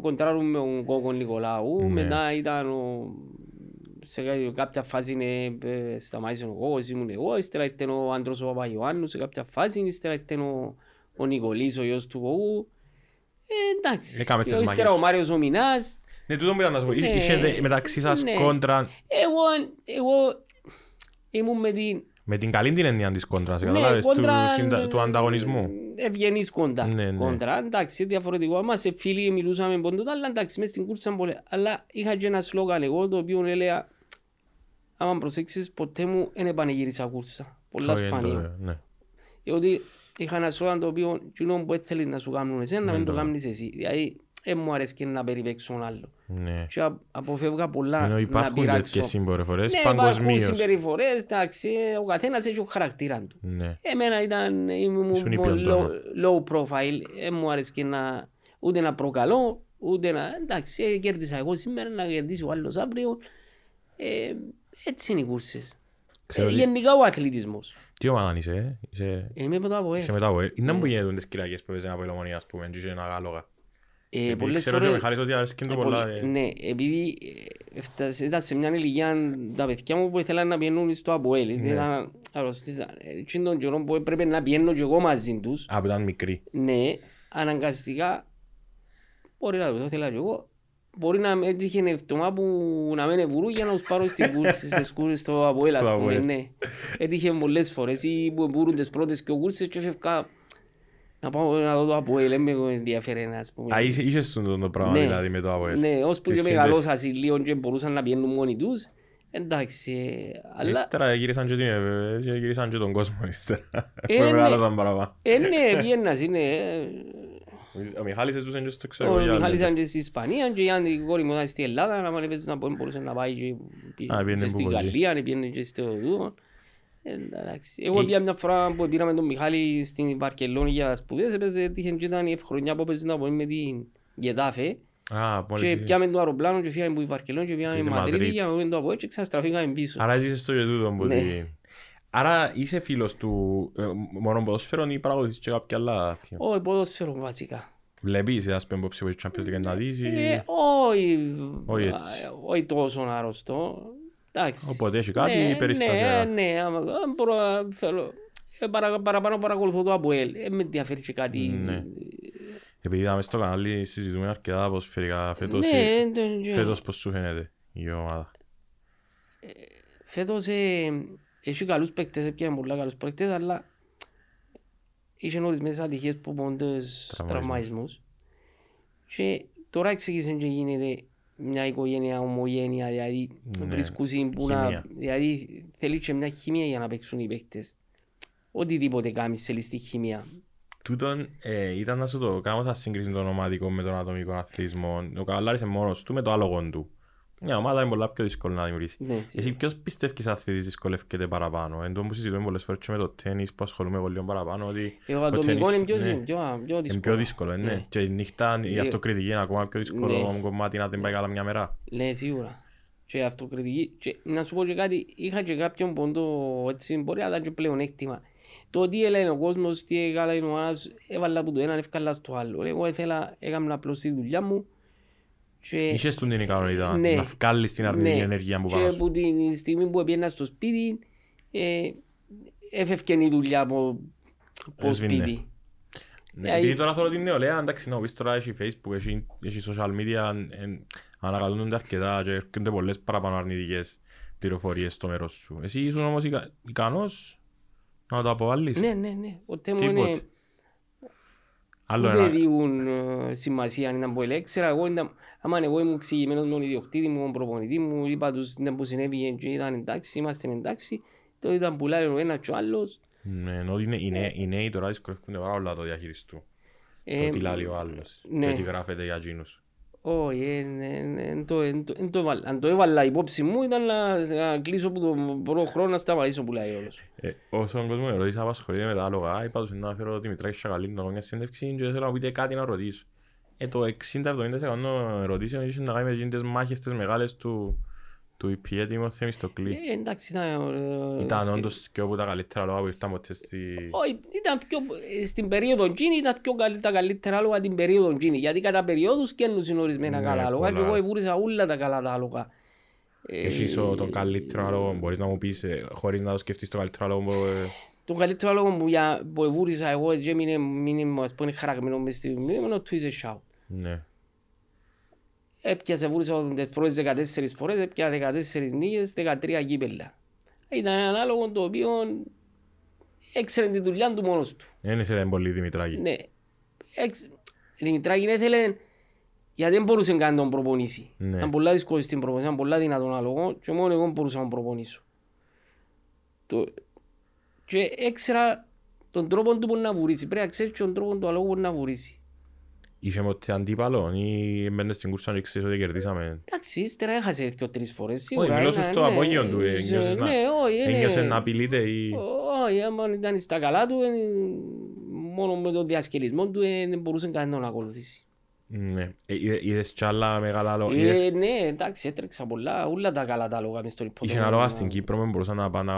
κοντράρουν με τον Κόκο Νικολάου, μετά ήταν σε κάποια φάση σταμάτησε ο Κόκος, ήμουν εγώ, ύστερα ήρθε ο Άντρος ο Παπαγιωάννου, σε κάποια φάση ύστερα ήρθε ο Νικολής, ο γιος του Κόκου, εντάξει, ύστερα ο Μάριος ο Μινάς. Ναι, τούτο μου ήταν να σου πω. Είσαι μεταξύ σας κόντρα. Εγώ ήμουν με την... Με την καλή την έννοια της κόντρας, καταλάβες, του ανταγωνισμού. Ευγενής κόντρα. Εντάξει, διαφορετικό. Μας φίλοι μιλούσαμε ποντότα, αλλά εντάξει, μες στην κούρσα πολλές. Αλλά είχα και ένα σλόγαν εγώ, το οποίο έλεγα, άμα προσέξεις, ποτέ μου δεν επανεγύρισα κούρσα. Πολλά σπάνια. Διότι είχα ένα σλόγαν το οποίο, κοινό που έθελες να σου κάνουν εσένα, μην το κάνεις εσύ. Δεν μου αρέσει να περιπέξουν άλλο. Και αποφεύγα πολλά να πειράξω. Υπάρχουν τέτοιες συμπεριφορές παγκοσμίως. Ναι, υπάρχουν συμπεριφορές, εντάξει, ο καθένας έχει ο χαρακτήρας του. Εμένα ήταν low profile, δεν μου αρέσει ούτε να προκαλώ, ούτε να... Εντάξει, κέρδισα εγώ σήμερα, να κερδίσει ο άλλος αύριο. Έτσι είναι οι κούρσες. Γενικά ο αθλητισμός. Τι ομάδα είσαι, είσαι... Είμαι μετά από ΕΕ. Είναι που γίνεται τις κυριακές που έπαιζε ένα Πελομονία, ας πούμε, και ένα γάλογα. Ξέρω και με χάρης ότι αρέσκει το πολλά. Ναι, επειδή ήταν σε μια ηλικία τα παιδιά μου που ήθελαν να πιένουν στο ΑΠΟΕΛ. Ήταν αρρωστήθαν. Έτσι τον καιρό που έπρεπε να πιένω και εγώ μαζί τους. Από ήταν μικροί. Ναι, αναγκαστικά μπορεί να το ήθελα και εγώ. Μπορεί να έτυχε νευτομά που να μένε βουρού για να τους πάρω στην κούρση στο ΑΠΟΕΛ. Έτυχε πολλές φορές ή που μπορούν τις πρώτες και ο κούρσες και φεύγα. Να πάω να δω το ΑΠΟΕΛ, δεν με ενδιαφέρει να ας πούμε. Α, είχες το πράγμα δηλαδή με το ΑΠΟΕΛ. Ναι, ως που και μεγαλώσα λίγο και μπορούσαν να πιένουν μόνοι τους. Εντάξει, αλλά... Ύστερα γύρισαν και την... γύρισαν και τον κόσμο ύστερα. Που μεγάλωσαν παραπάνω. Ε, ναι, πιένας είναι... Ο Μιχάλης έζουσαν και στο εξωτερικό. Ο Μιχάλης ήταν και στην Ισπανία και η κόρη μου ήταν στην Ελλάδα. Να πάνε πέζουν να μπορούσαν να πάει και στην Γαλλία, να πιένουν και στο Δούμα. Εγώ πια μια φορά που πήραμε τον Μιχάλη στην Βαρκελόνη για σπουδές, έπαιζε τύχεν και ήταν η ευχρονιά που έπαιζε να πω με την Γετάφε και πιάμε το αεροπλάνο και φύγαμε από τη Βαρκελόνη και πιάμε Μαδρίτη και πιάμε το από έτσι και ξαναστραφήκαμε πίσω. Άρα είσαι στο γετούτο πολύ. Άρα είσαι φίλος του μόνο ποδόσφαιρων ή παραγωγής και κάποια άλλα? Όχι, ποδόσφαιρων βασικά. Βλέπεις, ας πούμε, που ψηφοίσεις Champions League να δεις? Όχι τόσο αρρωστό. Οπότε έχει κάτι περιστασία. Ναι, ναι, παραπάνω παρακολουθώ το ΑΠΟΕΛ. Με ενδιαφέρει και κάτι. Επειδή είδαμε στο κανάλι συζητούμε αρκετά αποσφαιρικά φέτος. Φέτος πώς σου φαίνεται η ομάδα? Φέτος έχει καλούς παίκτες, έπιανε πολλά καλούς παίκτες, αλλά είχαν ορισμένες ατυχίες που πόντες τραυμαϊσμούς. Και τώρα ξεκίνησε και γίνεται μια οικογένεια ομογένεια, δηλαδή βρίσκουσιν που να... Δηλαδή θέλει και μια χημεία για να παίξουν οι παίκτες. Οτιδήποτε κάνεις θέλεις τη χημεία. Τούτον ήταν να σου το κάνω σαν σύγκριση των ομαδικών με τον ατομικό αθλητισμό. Ο Καβαλάρης είναι μόνος του με το άλογο του. Μια ομάδα είναι πολλά πιο δύσκολη να δημιουργήσει. Εσύ ποιος πιστεύεις αθλητής δυσκολεύκεται παραπάνω? Εν τω που συζητούμε πολλές φορές και με το τέννις που ασχολούμαι πολύ παραπάνω ότι... Το ατομικό είναι πιο δύσκολο. Και η νύχτα η αυτοκριτική είναι ακόμα πιο δύσκολο κομμάτι να την πάει καλά μια μέρα. Ναι, σίγουρα. Και η αυτοκριτική... Να σου πω και κάτι, είχα και κάποιον πόντο έτσι μπορεί να ήταν και πλεονέκτημα. Το ότι έλεγε ο κόσμος, τι έκανε ο ένας, έβαλα από το έναν, έβγαλα στο άλλο. Εγώ ήθελα, έκανα απλώς τη δουλειά μου. Είχες τον την ικανότητα να βγάλεις την αρνητική ενέργεια που πάνω σου. Και από τη στιγμή που έπαιρνα στο σπίτι έφευκε η δουλειά από το σπίτι. Επειδή τώρα θέλω την νεολαία, εντάξει, να πεις τώρα έχει Facebook, έχει social media, ανακαλούνται αρκετά και έρχονται πολλές παραπάνω αρνητικές πληροφορίες στο μέρος σου. Εσύ ήσουν όμως ικανός να το αποβάλεις. Ναι, ναι, ναι. Τίποτε. Ούτε δίνουν σημασία αν ήταν πολύ έξερα. Άμα εγώ ήμουν εξηγημένος με τον ιδιοκτήτη μου, τον προπονητή μου, είπα τους που συνέβη και ήταν εντάξει, είμαστε εντάξει, τότε ήταν πουλάρει ο ένας και ο άλλος. Ναι, οι νέοι τώρα δυσκολεύονται πάρα πολλά το διαχειριστού. Το τι λέει ο άλλος και τι γράφεται για εκείνους. Όχι, αν το έβαλα υπόψη μου ήταν να κλείσω που τον πρώτο χρόνο να σταματήσω που λέει όλος. Όσον κόσμο με ρωτήσα απασχολείται με τα άλογα, είπα τους να φέρω Δημητράκη Σαχαλή να κάνω μια συνέντευξη και θέλω να πείτε κάτι να ρωτήσω. Το εξήντα εβδομήντα τοις εκατό ερωτήσεων είχε να κάνει με τις μάχες τις μεγάλες του Ιππιέτη με ο Θεμιστοκλή. Εντάξει, ήταν... Ήταν όντως και όπου τα καλύτερα λόγα που ήρθαν ποτέ στη... Όχι, ήταν πιο... Στην περίοδο εκείνη ήταν πιο τα καλύτερα λόγα την περίοδο εκείνη. Γιατί κατά περίοδους καίνουν συνορισμένα καλά λόγα και εγώ εβούρισα όλα τα καλά τα λόγα. Έχεις τον καλύτερο λόγο, μπορείς να μου πεις χωρίς να το σκεφτείς τον καλύτερο λόγο... Το καλύτερο λόγο που εβούρισα εγώ και έμεινε χαραγμένο μες στη μνήμη είναι ο Twist Shout. Έπιασε βούλησα τις πρώτες δεκατέσσερις φορές, έπιασε δεκατέσσερις νίκες, δεκατρία κύπελλα. Ήταν ένα άλογο το οποίο έξερε τη δουλειά του μόνος του. Δεν ήθελε πολύ Δημητράκη. Ναι. Εξ... Δημητράκη ήθελε γιατί δεν μπορούσε καν να τον προπονήσει. Ναι. Ήταν πολλά δύσκολη στην προπονήση, ήταν πολλά δυνατόν άλογο και μόνο εγώ μπορούσα να τον προπονήσω. Το... Και έξερα τον τρόπο του μπορεί να βουρήσει. Πρέπει να ξέρει τον τρόπο του άλογου μπορεί να βουρήσει. Είχε μοτέ αντίπαλον ή μπαίνε στην κούρσα και ξέρεις ότι κερδίσαμε. Εντάξει, ύστερα έχασε δύο τρεις φορές σίγουρα. Όχι, μιλώσες στο απόγειον του, ένιωσε να απειλείται ή... Όχι, άμα ήταν στα καλά του, μόνο με τον διασκελισμό του δεν μπορούσε κανένα να ακολουθήσει. Ναι, είδες κι άλλα μεγάλα λόγα. Ναι, εντάξει, έτρεξα πολλά, όλα τα καλά τα λόγα μες στον υπόδρομο. Είχε ένα λόγα στην Κύπρο, μπορούσαν να πάνε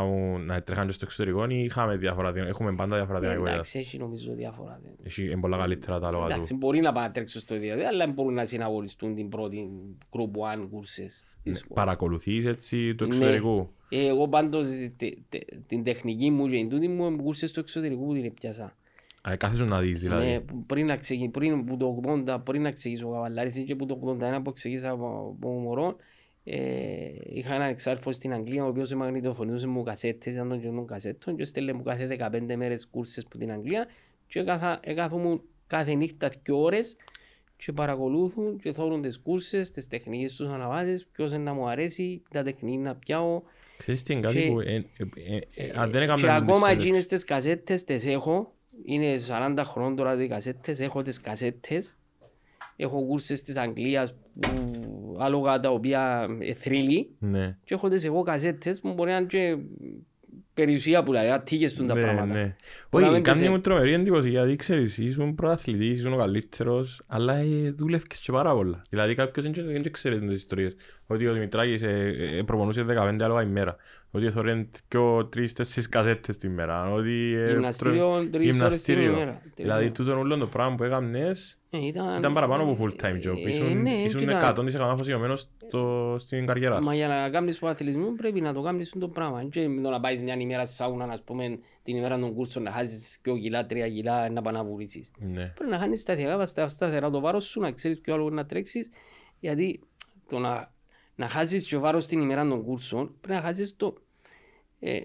να τρέχαν και στο εξωτερικό ή είχαμε διάφορα, έχουμε πάντα διάφορα δυνατότητα. Εντάξει, έχει νομίζω διάφορα. Έχει πολλά καλύτερα τα λόγα του. Εντάξει, μπορεί να πάνε να τρέξουν στο ιδιαίτερο, αλλά μπορούν να συναγωνιστούν την πρώτη γκρουπ ένα κούρσες. Παρακολουθείς έτσι το εξωτερικό. Εγώ πάντως την τεχνική μου και τούτη μου κούρσες στο εξωτερικό την πιάσα. Κάθεσαι να δεις δηλαδή. Πριν να ξεκινήσω, πριν που το ογδόντα, πριν να ξεκινήσω ο καβαλάρης και που το ογδόντα ένα που ξεκίνησα από μωρό, είχα έναν εξάρφο στην Αγγλία ο οποίος μαγνητοφωνούσε μου κασέτες, ήταν των κοινών κασέτων και στέλνε μου κάθε δεκαπέντε μέρες κούρσες από την Αγγλία και έκαθομαι κάθε νύχτα δύο ώρες και παρακολούθουν και θόρουν τις κούρσες, τις τεχνικές τους αναβάτες, ποιος να μου αρέσει, τα τεχνική να πιάω. Ξέρεις τι είναι κάτι που αν δεν έκαμε... Και ακόμα εκείνες τις κασέτες τις έχω. Είναι σαράντα χρόνων τώρα τις κασέτες, έχω τις κασέτες, έχω κούρσες της Αγγλίας, που, άλογα τα οποία θρύλει ναι. Και έχω τις εγώ κασέτες που μπορεί να είναι και περιουσία που λέει, ατύχες του τα ναι, πράγματα. Ναι. Όχι, κάνει μου τρομερή εντύπωση γιατί ξέρεις, ήσουν προαθλητής, ήσουν ο καλύτερος, αλλά ε, δούλευκες και πάρα πολλά. Δηλαδή κάποιος δεν ξέρετε τις ιστορίες, ότι ο Δημητράκης ε, ε, προπονούσε δεκαπέντε άλογα ημέρα. Ότι θωρέν δυο, τρεις, τέσσερις κασέτες την ημέρα. Γυμναστήριο, τρεις ώρες την ημέρα. Δηλαδή τούτον όλο το πράγμα που έκανες ήταν παραπάνω από full time job. Ήσουν εκατόν είσαι κανένα αφοσιωμένος στην καριέρα σου. Μα για να κάνεις προαθλητισμό πρέπει να το κάνεις το πράγμα. Και να πάεις μια ημέρα σάουνα, να πούμε την ημέρα των κούρσων να χάσεις δύο κιλά, τρία κιλά, να παναβουρήσεις. Πρέπει να χάνεις σταθερά το βάρος σου, να ξέρεις ποιο άλλο να τρέξεις. Γιατί το να Να χάσεις και βάρος την ημέρα των κούρσων, πρέπει να χάσεις το ε,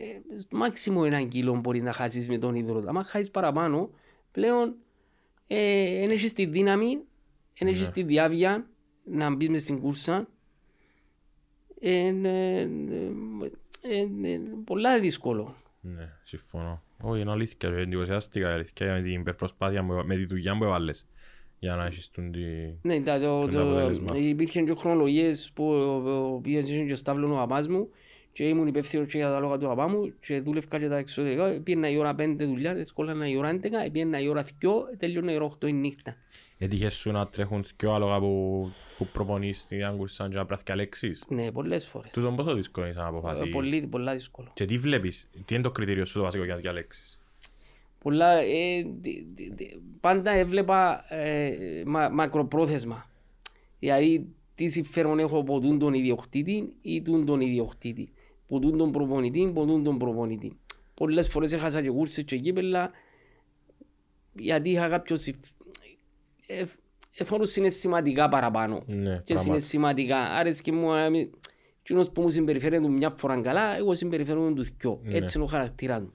μάξιμο έναν κιλό μπορεί να χάσεις με τον υδρότα. Αν χάσεις παραπάνω, πλέον δεν έχεις τη δύναμη, δεν έχεις τη διάβια να μπεις μες στην κούρσα. Είναι ε, ε, ε, πολλά δύσκολο. Ναι, συμφωνώ. Όχι, είναι αλήθεια. Εντυπωσιάστηκα αλήθεια με την υπερπροσπάθεια, με τη δουλειά που έβαλες. Για να έχεις τον αποτέλεσμα. Υπήρχαν και χρονολογίες που πήγαινε και ο Σταύλος ο παπάς μου και ήμουν υπεύθυνος και για τα λόγα του παπά μου και δούλευκα και τα εξωτερικά. Πήγαινα η ώρα πέντε δουλειά, δυσκόλανα η ώρα έντεκα, πήγαινα η ώρα δύο, τελειώνα η ώρα οκτώ η νύχτα. Έτυχες σου να τρέχουν δυο άλογα που προπονείς στην Άγκουρσα και να πράθει και αλέξεις. Ναι, πολλές φορές. Τούτον πόσο δύσκολο είναι να αποφάσεις. Πολλά δύσκολο. Και τι βλέπεις, τι είναι το κριτήριο σου το βασικό για να διαλέξεις. Πολλά, ε, δι, δι, δι, πάντα έβλεπα ε, μα, μακροπρόθεσμα. Δηλαδή, τι συμφέρον έχω από τον ιδιοκτήτη ή τον ιδιοκτήτη. Από τον προπονητή ή από τον προπονητή. Πολλές φορές έχασα και κούρσεις και κύπελλα γιατί είχα κάποιο εθόλου συναισθηματικά παραπάνω ναι, και συναισθηματικά. Άρεσε και μου, κοινός που μου συμπεριφέρεται μια φορά καλά, εγώ συμπεριφέρομαι του δυο. Ναι. Έτσι είναι ο χαρακτήρας μου.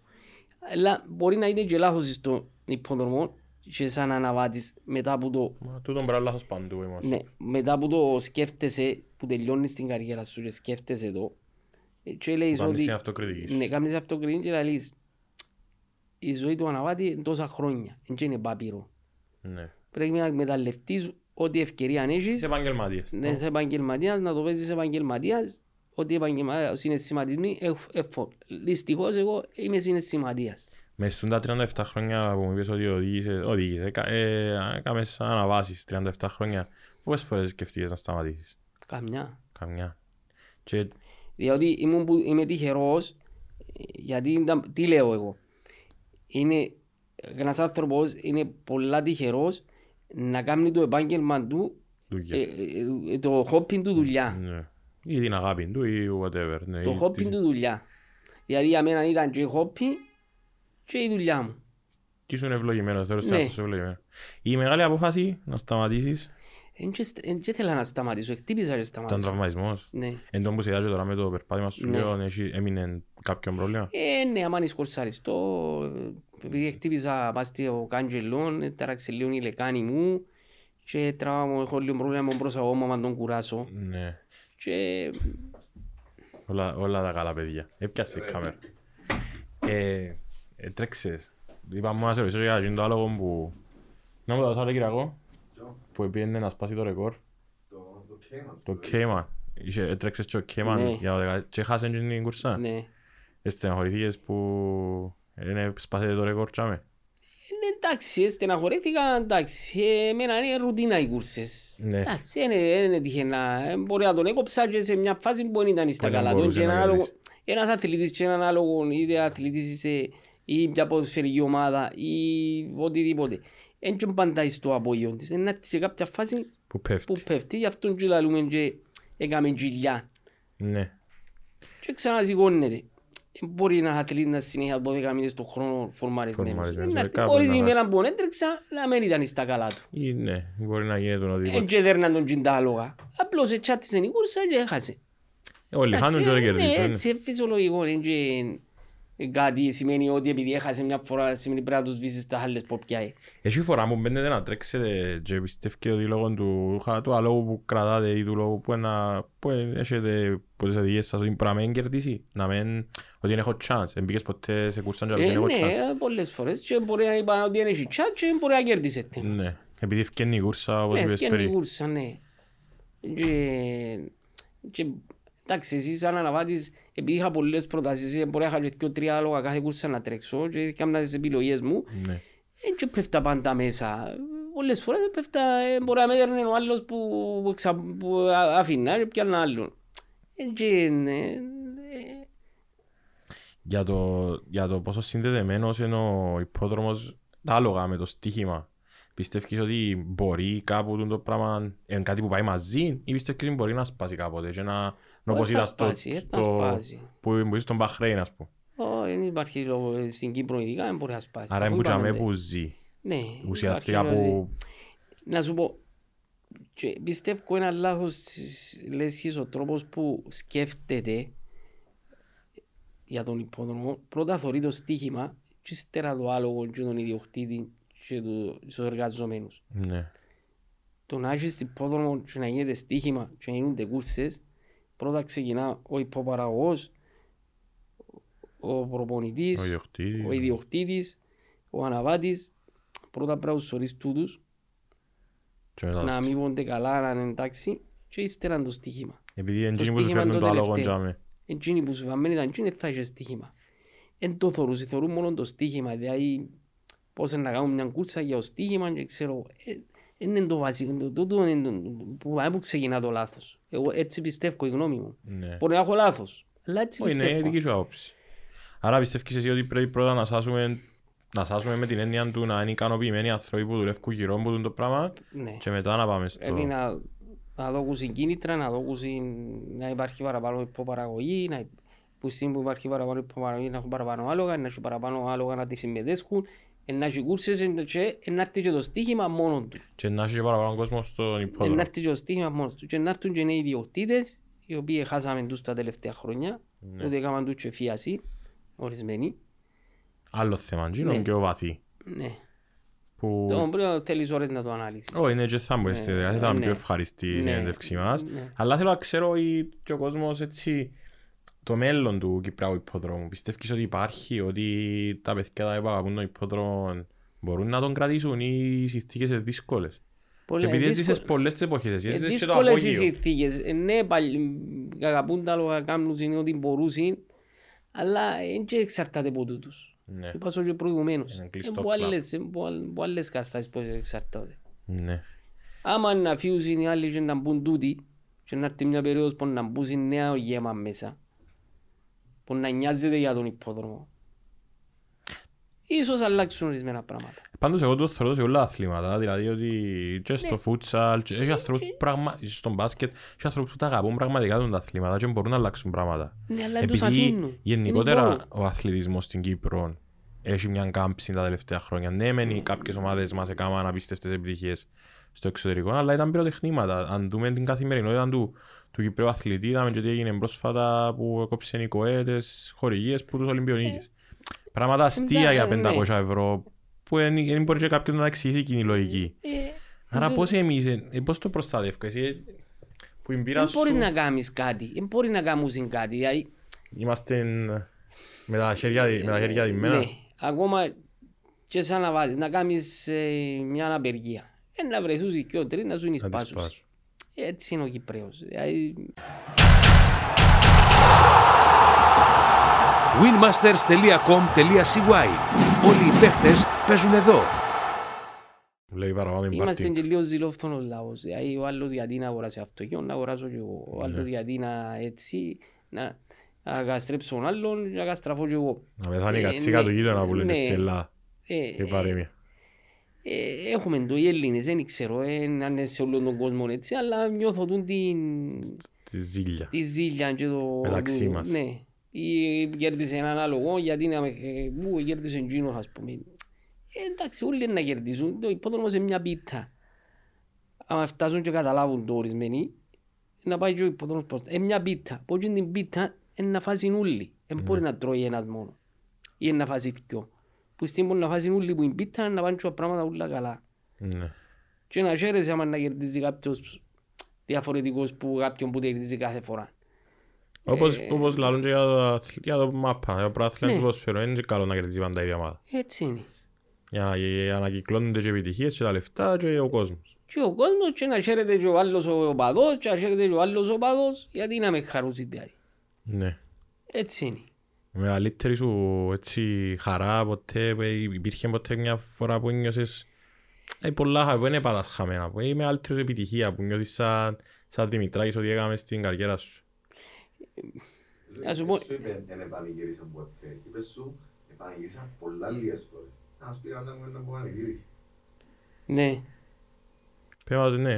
Αλλά μπορεί να είναι και λάθος στον υπόδρομο και σαν αναβάτης μετά που το... Μα τούτον πράγμα λάθος παντού είμαστε. Ναι, μετά που το σκέφτεσαι, που τελειώνεις την καριέρα σου και σκέφτεσαι το και λέεις ότι... Κάνεις αυτοκριτική. Ναι, κάνεις αυτοκριτική και λαλείς. Η ζωή του αναβάτη είναι τόσα χρόνια, και είναι πάπυρο. Ναι. Πρέπει να εκμεταλλευτείς ό,τι ευκαιρία αν έχεις. Σε επαγγελματίας. Ναι, σε επαγγελματίας, να το παίζεις σε επαγγελματίας. Ότι οι συναισθηματισμοί έχουν. Δυστυχώς εγώ είμαι συναισθηματίας. Μες στα τριάντα επτά χρόνια που μου είπες ότι οδήγησες, έκαμες αναβάσεις τριάντα επτά χρόνια. Πόσες φορές σκεφτείσαι να σταματήσεις? Καμιά. Καμιά. Και... Διότι ήμουν, είμαι τυχερός, γιατί ήταν, τι λέω εγώ. Είναι, ένας άνθρωπος είναι πολλά τυχερός να κάνει το επάγγελμα του, ε, ε, το χόπιν του δουλειά. Ναι. Ή την αγάπη του ή whatever. Ναι, το χόπι της... του δουλειά. Γιατί για μένα ήταν και η χόπι και η δουλειά μου. Και ήσουν ευλογημένος, θέλω ναι. Στράστος ευλογημένος. Η μεγάλη απόφαση να σταματήσεις. Εν και ήθελα να σταματήσω, εκτύπησα και σταματήσω. Τον τραυμαϊσμός. Ναι. Εν τον που σε τώρα με το περπάτημα σου ναι. Λέω, έμεινε κάποιον πρόβλημα. Ε, ναι, άμα είναι σκορσαριστό, επειδή εκτύπησα πας στο καντζελόν, ταράξε λίγο η λεκάνη μου και τράβαμε, έχω λίγο πρόβλημα με προσαγώμα, αν τον κουράσω. Ναι. Και... Όλα, όλα τα καλά παιδιά, έπιασε η κάμερα. Ε, ε, τρέξες, είπαμε να σε ρωτήσω για το άλογο που... Να μου τα δώσω άλλο Κυριακό, που έπιενε να σπάσει το ρεκόρ. Το Κέιμαν. Έτρεξες και ο Κέιμαν και χάσαν την κουρσά. Ναι. Στεναχωρηθήκες που σπάσετε το ρεκόρ τσάμε. Εντάξει, στεναχωρέθηκα, εντάξει, εμένα είναι ρουτίνα οι κούρσες. Ναι. Εντάξει, είναι τυχαινά. Μπορεί να τον έκοψα και σε μια φάση που δεν ήταν στα καλά. Ένας αθλητής και έναν άλογο, είτε αθλητής είσαι, ή μια ποδοσφαιρική ομάδα, ή οτιδήποτε. Εν και πάντα στο απόγειο της, είναι και κάποια φάση που πέφτει. Γι' αυτόν και λαλούμε και έκαμε γυλιά. Ναι. Και ξανασηκώνεται. Μπορεί να αθλείται να συνέχεια δώδεκα μήνες το χρόνο φορμαρισμένος. Μπορεί την ημέρα που έτρεξα να μην ήταν στα καλά του. Ναι, μπορεί να γίνεται τον οδηγό. Και δέρναν τον κιντάλογα. Απλώς ετσάτησε η κούρσα και έχασε. Όλοι χάνουν και όλοι κερδίζουν. Έτσι, φυσιολογικό. Κάτι σημαίνει ότι επειδή έχασε μια φορά σημαίνει πρέπει να τους βήσεις τα άλλες που πιάει. Έχει φορά που μπαίνετε να τρέξετε και πιστεύετε ότι λόγω του αλόγου που κρατάτε ή του λόγου που έχετε ποτές αδικίες σας ότι πρέπει να μην κερδίσει, να μην, ότι έχω chance, εμπήκες ποτέ σε κουρσάν και δεν έχω chance. Ναι, πολλές φορές και μπορεί να είπα ότι έχει chance και μπορεί να κερδίσετε. Ναι, επειδή ευκένει η κούρσα όπως είπες περί. Ναι, ευκένει η κούρσα, ναι. Και... Εντάξει, εσύ σαν αναβάτης, επειδή είχα πολλές προτάσεις, μπορεί να είχα και δύο-τρία άλογα κάθε κούρσα να τρέξω και έκανα τις επιλογές μου ναι. Και πέφτα πάντα μέσα. Πολλές φορές πέφτα, μπορεί να με έδερνε ο άλλος που, που αφήνα και πιάνε άλλον. Και... Για το, για το πόσο συνδεδεμένος είναι ο υπόδρομος τα άλογα με το στοίχημα. Πιστεύεις ότι μπορεί κάπου το πράγμα, είναι κάτι που πάει μαζί ή πιστεύεις ότι μπορεί να σπάσει κάποτε και να... Όπως είδα που είσαι στον Μπαχρέιν ας πούμε. Δεν υπάρχει λόγο στην Κύπρο ειδικά, δεν μπορεί να σπάσει. Άρα είναι που τσάμε που ζει. Ναι. Ουσιαστικά που... Να σου πω, πιστεύω ένα λάθος λες ο τρόπος που σκέφτεται για τον υπόδρομο. Πρώτα θωρεί το στοίχημα και ύστερα το άλογο και τον ιδιοκτήτη και τους εργαζομένους. Το να έχεις υπόδρομο και να γίνεται στοίχημα και να γίνονται κούρσες. Πρώτα ξεκινά ο υποπαραγωγός, ο προπονητής, ο ιδιοκτήτης, ο, ιδιοκτήτης, ο αναβάτης. Πρώτα πρέπει να τους ορίσει τούτους, να αμείβονται καλά, να είναι εντάξει και ύστερα το στοίχημα. Επειδή εντζήνοι που σου φέρνουν το άλογο εντζάμε. Εντζήνοι που σου φέρνουν ήταν και θα είχε στοίχημα. Εν το θωρούσε, θωρούν μόνο το στοίχημα, δηλαδή πώς να κάνουν μια κούρσα για το στοίχημα και ξέρω... Είναι το βασικό, τούτο που ξεκινά το λάθος. Εγώ έτσι πιστεύω, η γνώμη μου. Μπορεί να έχω λάθος, αλλά έτσι πιστεύω. Είναι δική σου άποψη. Άρα πιστεύεις εσύ ότι πρέπει πρώτα να σάσουμε, να σάσουμε με την έννοια του να είναι ικανοποιημένοι άνθρωποι που δουλεύουν γύρω από το πράγμα και μετά να πάμε στο... Πρέπει να, να δώσουν κίνητρα, να, δώσουν, να υπάρχει παραπάνω υποπαραγωγή, να, που στην που υπάρχει παραπάνω να έχουν παραπάνω άλογα, να έχουν παραπάνω άλογα να τη συμμετέσχουν, να έχουν κούρσες και να έρθει και το στοίχημα μόνο του. Και να έρθει και παραπάνω κόσμο στον υπόδρομο. Να έρθει και το στοίχημα μόνο του. Και να έρθουν και οι ιδιοκτήτες, οι οποίοι χάσαμε τους τα τελευταία χρόνια, ναι. Ούτε έκαναν τους και φίαση, ορισμένοι. Άλλο θέμα, γίνονται ναι. Και ο βαθύ. Ναι. Που... Τον πρώτο θέλεις ώρες να το αναλύσεις. Όχι, είναι και θα μου είστε, θα ήταν πιο ευχαριστή η συνέντευξη μας. Αλλά θέλω να ξέρω και ο κόσμος έτσι το μέλλον του Κυπριακού Υπόδρομου. Πιστεύεις ότι υπάρχει, ότι τα παιδιά που αγαπούν τον υπόδρομο μπορούν να τον κρατήσουν ή οι συνθήκες είναι δύσκολες? Επειδή έζησες πολλές τις εποχές, έζησες και το απόγειο. Δύσκολες οι συνθήκες. Ναι, αγαπούν τα λόγα, κάνουν είναι ό,τι μπορούσαν, αλλά δεν εξαρτάται από τούτους. Ναι. Είπα και προηγουμένως, από άλλες καταστάσεις που εξαρτάται. Ναι. Άμα να φύγουν οι άλλοι και να μπουν τούτοι και να έρθει μια περίοδος που να μπουν νέα γέμα μέσα, που να νοιάζεται για τον υπόδρομο, ίσως αλλάξουν ορισμένα πράγματα. Πάντως εγώ το θεωρώ σε όλα αθλήματα, δηλαδή ότι και στο φούτσαλ, και στον μπάσκετ, και ανθρώπους που τα αγαπούν πραγματικά τα αθλήματα και μπορούν να αλλάξουν πράγματα. Ναι, αλλά τους αφήνουν. Γενικότερα ο αθλητισμός στην Κύπρο έχει μια κάμψη τα τελευταία χρόνια. Ναι, μεν κάποιες ομάδες μας έκαναν αναπίστευτες επιτυχίες στο εξωτερικό, αλλά ήταν πυροτεχνήματα. Αν δούμε την καθημερινότητα του Κυπραίου αθλητή, είδαμε και τι έγινε πρόσφατα που έκοψαν οι κοέτες, χορηγίες που τους Ολυμπιονίκες. Πράγματα αστεία για πεντακόσια ευρώ που δεν μπορεί και κάποιον να εξηγήσει εκείνη η λογική. Άρα πώς εμείς, πώς το προστατεύω εσύ που εμπειρά σου... Δεν μπορεί να κάνεις κάτι, δεν μπορεί να κάνουν κάτι. Είμαστε με τα χέρια διμένα. Ναι, ακόμα και σαν να βάζεις, να κάνεις μια αναπεργία. Να βρεθούς οι πιο τρεις να σου είναι σπάσους. Έτσι είναι ο Κυπραίος. γουίνμάστερς τελεία κομ τελεία σι γουάι Όλοι οι παίχτες παίζουν εδώ. Είμαστε και λίγο ζηλόφθονος λαός. Ο άλλος γιατί να αγοράσει αυτοκίνητο, να αγοράσω και εγώ. Ο άλλος γιατί να έτσι, να αγαστρέψω τον άλλον, να αγαστραφώ και εγώ. Να πεθάνει κατσίκα του γείτονα που λένε στην Ελλάδα. Και παρέμια. Έχουμε το οι Έλληνες, δεν ξέρω αν είναι σε όλο τον κόσμο έτσι, αλλά νιώθω την... τη ζήλια μεταξύ μας. Ή κέρδισε έναν άλογο γιατί να με κέρδισε εκείνος ας πούμε. Εντάξει, όλοι να κερδίζουν, το υπόδρομος είναι μια πίτα. Αν φτάσουν και καταλάβουν το ορισμένοι, να πάει και ο υπόδρομος προς τα. Είναι μια πίτα, πως είναι την πίτα να φάσουν όλοι, δεν μπορεί να τρώει ένας μόνο ή να φάσει δυο. Που στην μπορεί να φάσουν όλοι που είναι πίτα να πάνε τα πράγματα όλα καλά. Και να χαίρεσαι άμα να κερδίζει κάποιος διαφορετικός που κάποιον που κερδίζει κάθε φορά. Όπως λαλούν και για το μάπα, για το πράθλημα του ποδοσφαίρου, είναι καλό να κερδίζει πάντα η ίδια ομάδα. Έτσι είναι. Για να κυκλώνονται και επιτυχίες και τα λεφτά και ο κόσμος. Και ο κόσμος και να χαίρεται και ο άλλος ο παδός και να χαίρεται και ο άλλος ο παδός, γιατί να με χαρούσει δηλαδή. Ναι. Έτσι είναι. Με μεγαλύτερη σου έτσι χαρά ποτέ, υπήρχε ποτέ μια φορά που νιώσες πολλά χαρά, που είναι πάντα χαμένα, που είναι μεγαλύτερη επιτυχία που νιώθεις σαν Δημητράκης ότι έκαμε στην καριέρα σου. Ας σου πω... Εν επανηγύρισαν ποτέ, είπες σου, επανηγύρισαν πολλά λίγες φορές. Να μας πήγαν να μπορούν να μπορούν να επανηγύρισαν. Ναι. Πέμας ναι,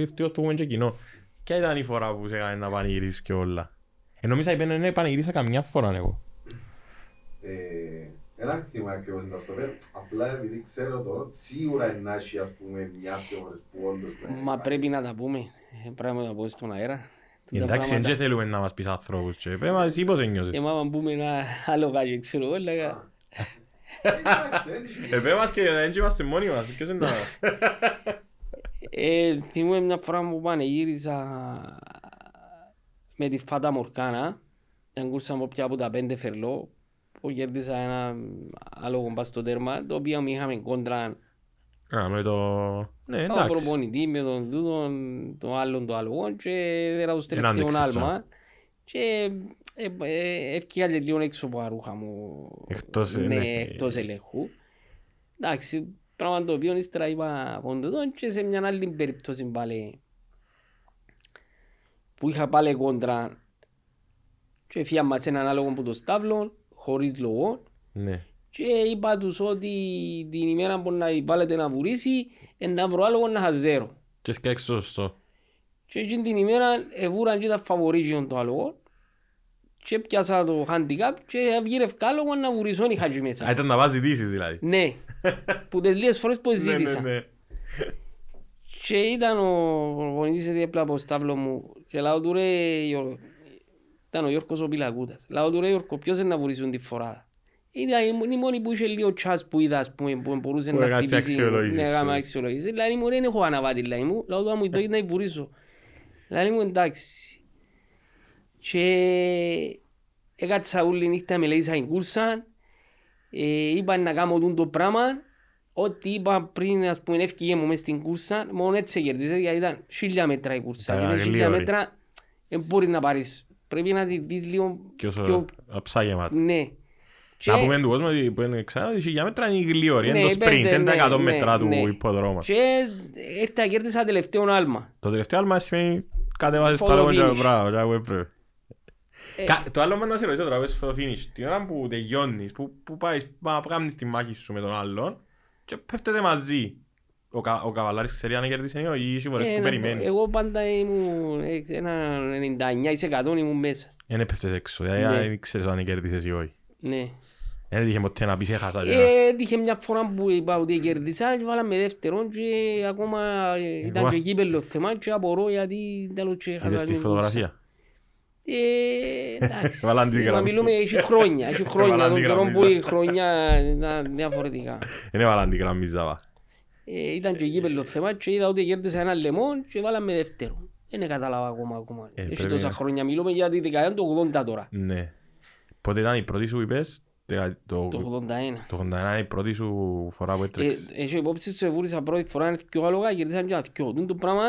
ευτυχώς που έχουμε και κοινό. Ποια ήταν η φορά που σε έκανε να επανηγυρίσεις και όλα? Ενόμισα είπαν ναι, επανηγύρισα καμιά φορά εγώ. Ένα χτήμα ακριβώς είναι αυτό, απλά επειδή ξέρω το, σίγουρα είναι άσχη ας πούμε μια φορές που όντως... Μα πρέπει να τα πούμε, πρέπει να τα πω στον αέρα. Εντάξει, δεν θέλουμε να μας πεις ανθρώπους και πέμα, εσύ πώς ένιωσες. Εμάς να πούμε ένα άλλο κάτι, ξέρω όλα. Επέμας και δεν είμαστε μόνοι μας, ποιος είναι τα... Θυμούμαι μια φορά που πανεγύρισα με τη Φάτα Μορκάνα. Ήταν κούρσα πια από τα πέντε φερλό, που κέρδισα ένα άλλο κομπά στο τέρμα, το οποίο είχαμε κόντρα. Α, με το... Ναι, εντάξει. Το προπονητή με τον τούτον, τον άλλον, τον άλλον και δεν θα τους τρέχει τον άλμα. Και έφυγα και λίγο έξω από τα ρούχα μου. Εκτός ελέγχου. Εντάξει, πράγμα το οποίο ύστερα είπα από τούτον και σε μια άλλη περίπτωση πάλι που είχα πάλι κόντρα και έφυγαμε σε έναν άλογο από το στάβλο, χωρίς λόγο. Και είπα τους ότι την ημέρα που να βάλετε να βουρήσει, να βρω άλογο να χαζέρω. Και έφτιαξε σωστό. Και εκείνη την ημέρα εβούραν και τα φαβορίζιον το άλογο και πιάσα το handicap και βγήρε ευκάλογο να βουριζώνει η χατζή μέσα. Α, ήταν να βάζει ειδήσεις δηλαδή. Ναι, που τις λίγες φορές που ζήτησα. Και ήταν ο προπονητής δίπλα από στάβλο μου και λέω του ρε, ήταν ο Γιώργος ο Πιλακούτας. Λέω του ρε Γιώργο, ποιος είναι να βουρίζουν τη φορά. Είναι η μόνη που είχε λίγο τσάς που είδα, ας πούμε, που μπορούσε να χτυπήσει. Λένε μου ρε, δεν έχω αναβάτη, λένε μου. Λέω του, άμα μου το είδα να βουρίζω. Λένε μου εντάξει. Και έκατσα όλη νύχτα, με λέγησα την κούρσα, είπαν να κάνω το πράγμα, ό,τι είπα πριν ας πούμε έφυγε μου μέσα στην κούρσα, μόνο έτσι κερδίζεις, γιατί ήταν χίλια μέτρα η κούρσα, ήταν χίλια μέτρα, δεν μπορείς να πάρεις, πρέπει να τη δεις λίγο πιο αψάγεμα. Ναι. Να πούμε του κόσμου ότι οι χίλια μέτρα είναι γλίωροι, είναι το σπριντ, είναι τα εκατό μέτρα του υποδρόμου. Και έρθα κέρδισα τελευταίο άλμα. Το τελευταίο άλμα σημαίνει κατεβάζεις το άλλο και μπράβο. Το άλλο μάνα σε ρωτήσω τώρα, πες στο finish, την ώρα που τελειώνεις, που πάεις να κάνεις τη μάχη σου με τον άλλον και πέφτετε μαζί. Ο καβαλάρης ξέρει αν κερδίσει ή είσαι φορές που περιμένει. Εγώ πάντα ήμουν ένα ενενήντα εννιά τοις εκατό ήμουν μέσα. Δεν έπεφτες έξω, δεν ξέρεις αν κερδίσεις ή όχι. Δεν έτυχε ποτέ να πεις έχασα. Έτυχε μια φορά που είπα ότι κερδίσα και βάλαμε δεύτερον και ακόμα ήταν και κύπελλο θέμα και απορώ γιατί τέλος και έχασα. Είδες τη φωτογραφία. Εντάξει, να μιλούμε έχει χρόνια, έχει χρόνια, τον καιρό που η χρόνια ήταν διαφορετικά. Είναι βαλάντη γραμμή Ζάβα. Ήταν και εκεί πέλο θέμα και είδα ότι κέρδισα ένα λεμόν και βάλαμε δεύτερο. Δεν κατάλαβα ακόμα ακόμα, έχει τόσα χρόνια, μιλούμε για τη δεκαετία του ογδόντα τώρα. Ναι, πότε ήταν η πρώτη σου είπες, το ογδόντα ένα. Το ογδόντα ένα είναι η πρώτη σου φορά που έτρεξες. Έχω υπόψη σου εβούρισα πρώτη φορά, είναι πιο άλογα, κερδίσαμε και δυο, το πράγμα.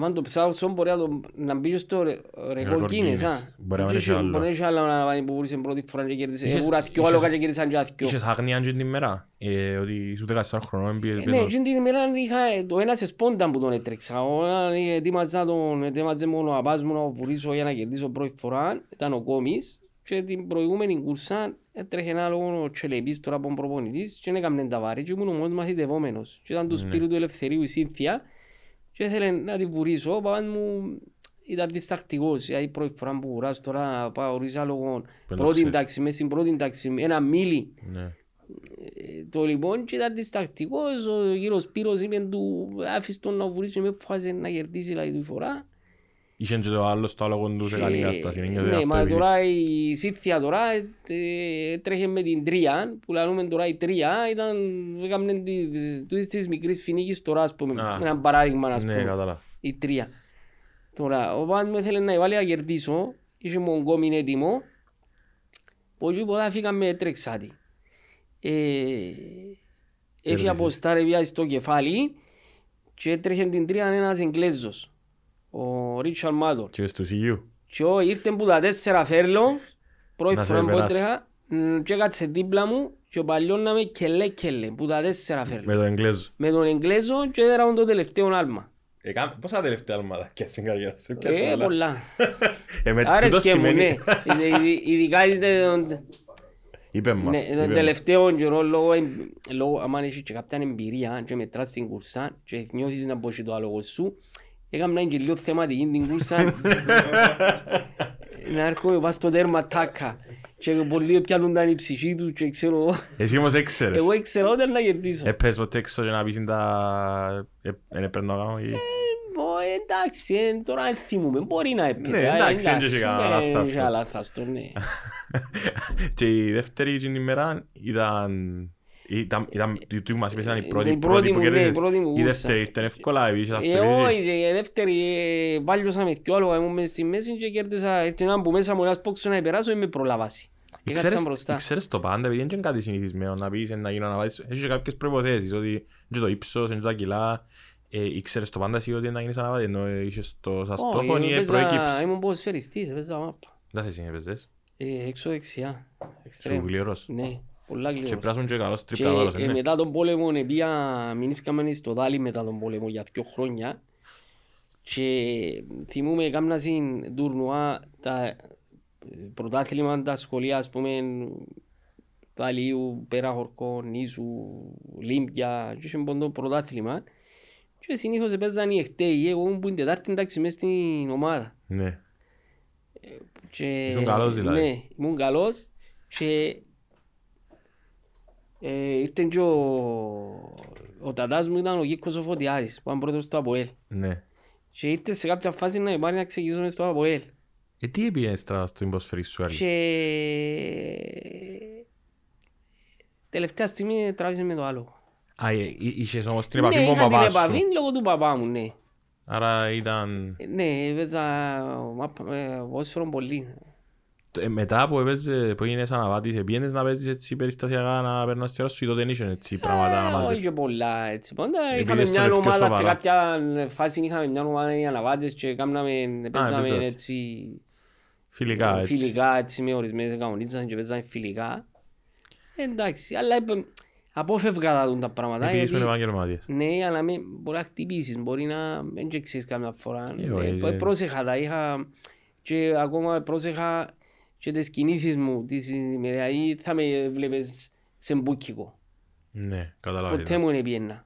Αν το ψάχνω μπορεί να μπει στο ρεκόρ Κίνες. Μπορεί να έχει άλλο που βούρισε πρώτη φορά και κέρδισε. Εβούρα δυο άλογα και κέρδισαν δυο. Είχες αγνία την ημέρα, ότι είσαι δεκατέσσερα χρονών. Ναι, την ημέρα είχα το ένα σε σπόντα που τον έτρεξα. Όταν ετοίμαζα τον ετοίμαζε μόνο ο παπάς μου να βουρίσω για να κερδίσω πρώτη φορά, ήταν ο Κόμης. Και την προηγούμενη κουρσά έτρεχε ένα λόγο ο Τσελεπής τώρα από προπονητής και έκαναν τα βάρη και ήμουν όμως μαθητευόμενος. Και ήταν του Σπύρου του Ελευθερίου η Σύνθια. Και ήθελε να τη βουρήσω, ο παπάς μου ήταν διστακτικός, γιατί πρώτη φορά που βουράς τώρα πάω ρίζα λόγω πρώτη τάξη, μέσα στην πρώτη τάξη, ένα μίλι. Ναι. Το λοιπόν και ήταν διστακτικός, ο κύριος Σπύρος είπε του άφησε τον να βουρήσω, με φοβάσαι να κερδίσει λάδι του φορά. Είχαν και το άλλο στο άλογο του σε καλή κατάσταση. Ναι, μα τώρα η Σύνθια τώρα τρέχε με την τρία, που λαλούμε τώρα η τρία, ήταν της μικρής φινίκης τώρα, ας πούμε, ένα παράδειγμα, ας πούμε, η τρία. Τώρα, ο παπάς μου ήθελε να βάλει να κερδίσω, είχε μου κόμιν έτοιμο, πολλοί ποτά φύγαμε τρεξάτη. Έφυγε από στάρευια στο κεφάλι και έτρεχε την τρία ένας Εγγλέζος. Ο Ρίτσαρντ Μάτορ. Και στους Ι Γιου. Και ήρθε που τα τέσσερα φέρλο, πρώτη φορά που έτρεχα, και έκατσε δίπλα μου και παλιώναμε κελέ κελέ, που τα τέσσερα φέρλο. Με τον Εγγλέζο. Με τον Εγγλέζο και έδεραμε το τελευταίο άλμα. Πόσα τελευταία άλματα και στην καριέρα σου. Ε, πολλά. Άρεσκε μου, ναι. Ειδικά ήταν... Είπε μας. Τον τελευταίο καιρό, λόγω αν έχεις και κάποια εμπειρία και μετράς την κουρσά και νιώθεις να μπώσεις το άλογο σου. Έκαμε και λίγο θεματική την κούρσα να έρχομαι πας στο τέρμα τάκα και πολλοί πιάνονταν η ψυχή τους και ξέρω... Εσύ όμως έξερες. Εγώ έξερα όταν να κερδίσω. Έπαιρες ποτέ έξω και να πεις τα... Εν έπαιρνα να κάνω ή... Εντάξει, τώρα δεν θυμούμε, μπορεί να έπαιξε. Ναι, εντάξει, δεν είχε κανένα λάθαστο. Και η δεύτερη ημέρα ήταν... Οι τούτοι μας είπαν οι πρώτοι που κέρδισαν, οι δεύτεροι ήρθαν εύκολα, επίσης αυτολίζει. Όχι, οι δεύτεροι βάλιωσα με κι όλο, ήμουν στη μέση και κέρδισα, ήρθε έναν που μέσα μου ένας πόξο να υπεράσω ή με προλάβαση. Ξέρεις το πάντα, επειδή δεν είναι κάτι συνηθισμένο να πεις, να γίνω να βάλεις, έχεις και κάποιες προϋποθέσεις, ότι είναι το ύψος, είναι τα κιλά. Ξέρεις το πάντα εσύ ότι να γίνεις αναβάτη, ενώ είχες το σας στόχο ή προέκυψη. Ήμουν ποδοσφαιριστής, έπαιζα μάπα. Δάχεσαι είναι παίζες. Έξω δεξιά. Σου γλυερός. Και πράσουν και καλώς τρίπταδόρος, ναι. Μετά τον πόλεμο, επία μηνύσκαμε στο Δάλι μετά τον πόλεμο για δύο χρόνια και θυμούμε κάμνα στην τουρνουά τα πρωτάθλημα, τα σχολεία, ας πούμε, Δαλίου, Περαχορκό, Νήσου, Λίμπια και είχε ποντό πρωτάθλημα και συνήθως παίζαν οι εχταίοι, εγώ ήμουν που είναι τετάρτη εντάξει μέσα στην ομάδα. Ήσουν καλός δηλαδή. Ναι, ήμουν καλός και ήρθεν και ο τατάς μου ήταν ο Κίκος ο Φωτιάδης που ήταν πρώτος στο ΑΠΟΕΛ. Και ήρθε σε κάποια φάση να πάρει να ξεκινήσουμε στο ΑΠΟΕΛ. Ε, τι έπιες τώρα στην προσφέρει σου άλλη. Και τελευταία στιγμή τράβησε με το άλλο. Α, είχες όμως την επαφή με τον παπά σου. Ναι, είχα την επαφή λόγω του παπά μου, ναι. Άρα ήταν... Ναι, έπαιζα ποδόσφαιρο πολύ. Μετά που έπαιζε, που γίνεσαι αναβάτης, έπιένες να παίζεις έτσι περιστασιακά να περνάς τη ώρα σου ή τότε νίσουν έτσι πράγματα να μαζεύεις. Όχι και πολλά έτσι πάντα. Είχαμε μια ομάδα, σε κάποια φάση είχαμε μια ομάδα οι αναβάτες και παίζαμε έτσι... Φιλικά έτσι. Φιλικά έτσι με ορισμένες καμονίτσαν και παίζαμε φιλικά. Εντάξει, αλλά απόφευγα τα πράγματα. Επειδή ήσουν επαγγελματίες. Ναι, αλλά μπορεί να χτυπήσεις, μπορεί να μην ξέρεις καμιά φορά. Πρόσεχα τα είχα και ακόμα πρόσεχα και τις κινήσεις μου. Δηλαδή θα με βλέπεις σε μπούκικο. Ναι, καταλάβετε. Ποτέ μου είναι πιένα.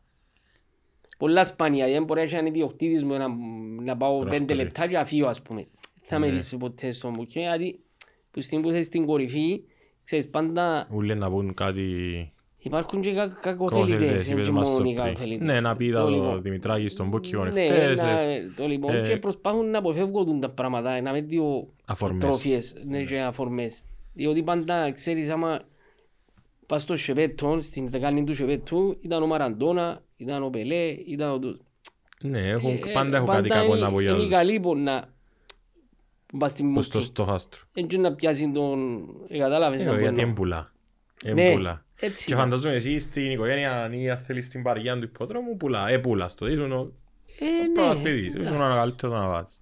Πολλά σπάνια, δεν μπορεί να είσαι ιδιοκτήτης μου να πάω πέντε λεπτά και αφύγω ας πούμε. Θα με δεις ποτέ στο μπούκικο, γιατί που είσαι στην κορυφή, ξέρεις πάντα... Ούλε να πούν κάτι... Υπάρχουν και κα, κακοθελητές, είναι και μόνο οι κακοθελητές. Ναι, να πει ο Δημητράκης στον Πόκιο εχθές. Ναι, το λοιπόν και προσπαθούν να αποφεύγουν τα πράγματα, να με δύο τροφίες και αφορμές. Διότι πάντα, ξέρεις, άμα πας στο Σεπέτον, στην δεκάνη του Σεπέτου, ήταν ο Μαραντώνα, ήταν ο Πελέ, ήταν ο... Ναι, πάντα έχουν κάτι κακό να βοηθούν. Είναι καλή που να... Πώς το στόχαστρο. Έτσι να πιάσουν τον... Κατάλαβες να βοηθούν. Εμπούλα. Και φαντάζομαι εσύ στην οικογένεια αν ήθελες θέλεις την παρηγιά του υπόδρομου, πουλά, ε πουλάς το, ήσουν ο παρασπίδης, ήσουν ο ανακαλύτερος αναβάτης.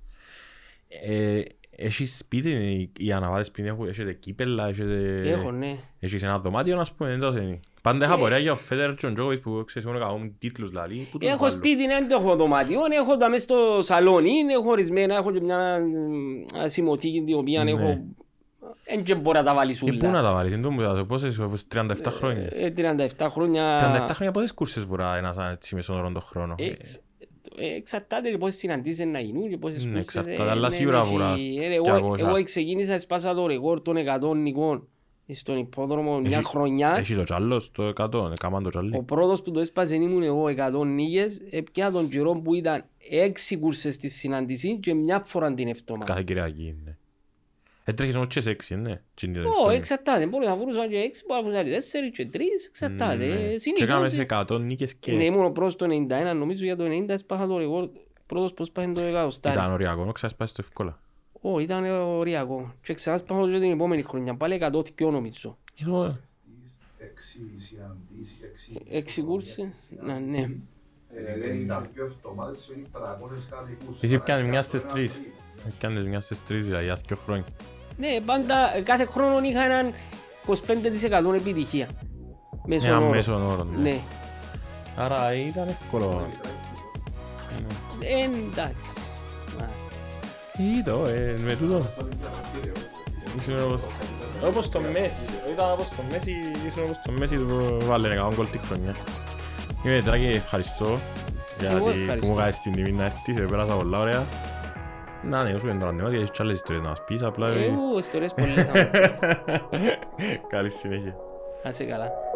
Έχεις σπίτι, οι αναβάτες πριν έχετε κύπελλα, έχεις ένα δωμάτιο να σπούμε, εντός. Πάντα είχα πορεία για ο Φέτερ και ο Τζόκοβιτς που ξέρουν καλούν τίτλους λαλί. Έχω σπίτι, δεν έχω δωμάτιο, έχω τα μέσα στο σαλόνι, έχω ορισμένα, έχω και μια ασημωθήκη την οποία έχω... Εν και μπορώ να τα βάλεις ούλα. Ε, πού να τα βάλεις, πόσες, τριάντα επτά χρόνια. Ε, τριάντα επτά χρόνια... τριάντα επτά χρόνια πόσες κούρσες βουρά ένας έτσι μεσονορών τον χρόνο. Εξαρτάται πόσες συναντήσεις να γίνουν και πόσες κούρσες... Εξαρτάται, αλλά σίγουρα βουράς. Εγώ ξεκίνησα, σπάσα το ρεκόρ των εκατό νικών στον υπόδρομο μια χρονιά. Έχει το τσάλλος, το εκατό, έκαναν το τσάλλι. Ο πρώτος που το έσπασε ήμουν εγώ εκατό νίκες, έπια τον καιρό που ήταν έξι κούρσες στη συναντήση και μια φορά την εβδομάδα. Κάθε Κυριακή είναι. Έτρεχες όμως και σε έξι, ναι. Ω, εξαρτάται. Μπορεί να βρούσα και έξι, μπορεί να βρούσα και τέσσερις και τρεις, εξαρτάται. Και κάμε σε εκατό νίκες και... Ναι, ήμουν ο πρώτος το ενενήντα ένα, νομίζω για το ενενήντα έσπαχα το ρεκόρ, πρώτος που έσπαχε το εκατοστάρι. Ήταν οριακό, να ξασπάσεις το εύκολα. Ω, ήταν οριακό. Και ξασπάχω και την επόμενη χρονιά, πάλι εκατό δυο νομίζω. Έξι κούρσες, ναι. Είχε πιάνει μια στις τρεις. Κάνεις μια στις τρεις για δύο χρόνια. Ναι, πάντα κάθε χρόνο είχα έναν είκοσι πέντε τοις εκατό επιτυχία. Ένα μέσον όρο. Ναι. Άρα ήταν εύκολο. Εντάξει. Είδω, με τούτο. Όπως το Μέση. Ήταν όπως το Μέση, ήσουν όπως το Μέση του βάλαινε καν κολ τη χρονιά. Δημητράκη, ευχαριστώ γιατί μου κάνεις την τιμή να έρθεις, επέρασα πολλά ωραία. Να ναι, όσο είναι το ραντεβάζ, γιατί έχεις άλλες ιστορίες να μας πεις απλά. Εγώ ιστορίες πολύ θα μου πεις. Καλή συνέχεια. Να είσαι καλά.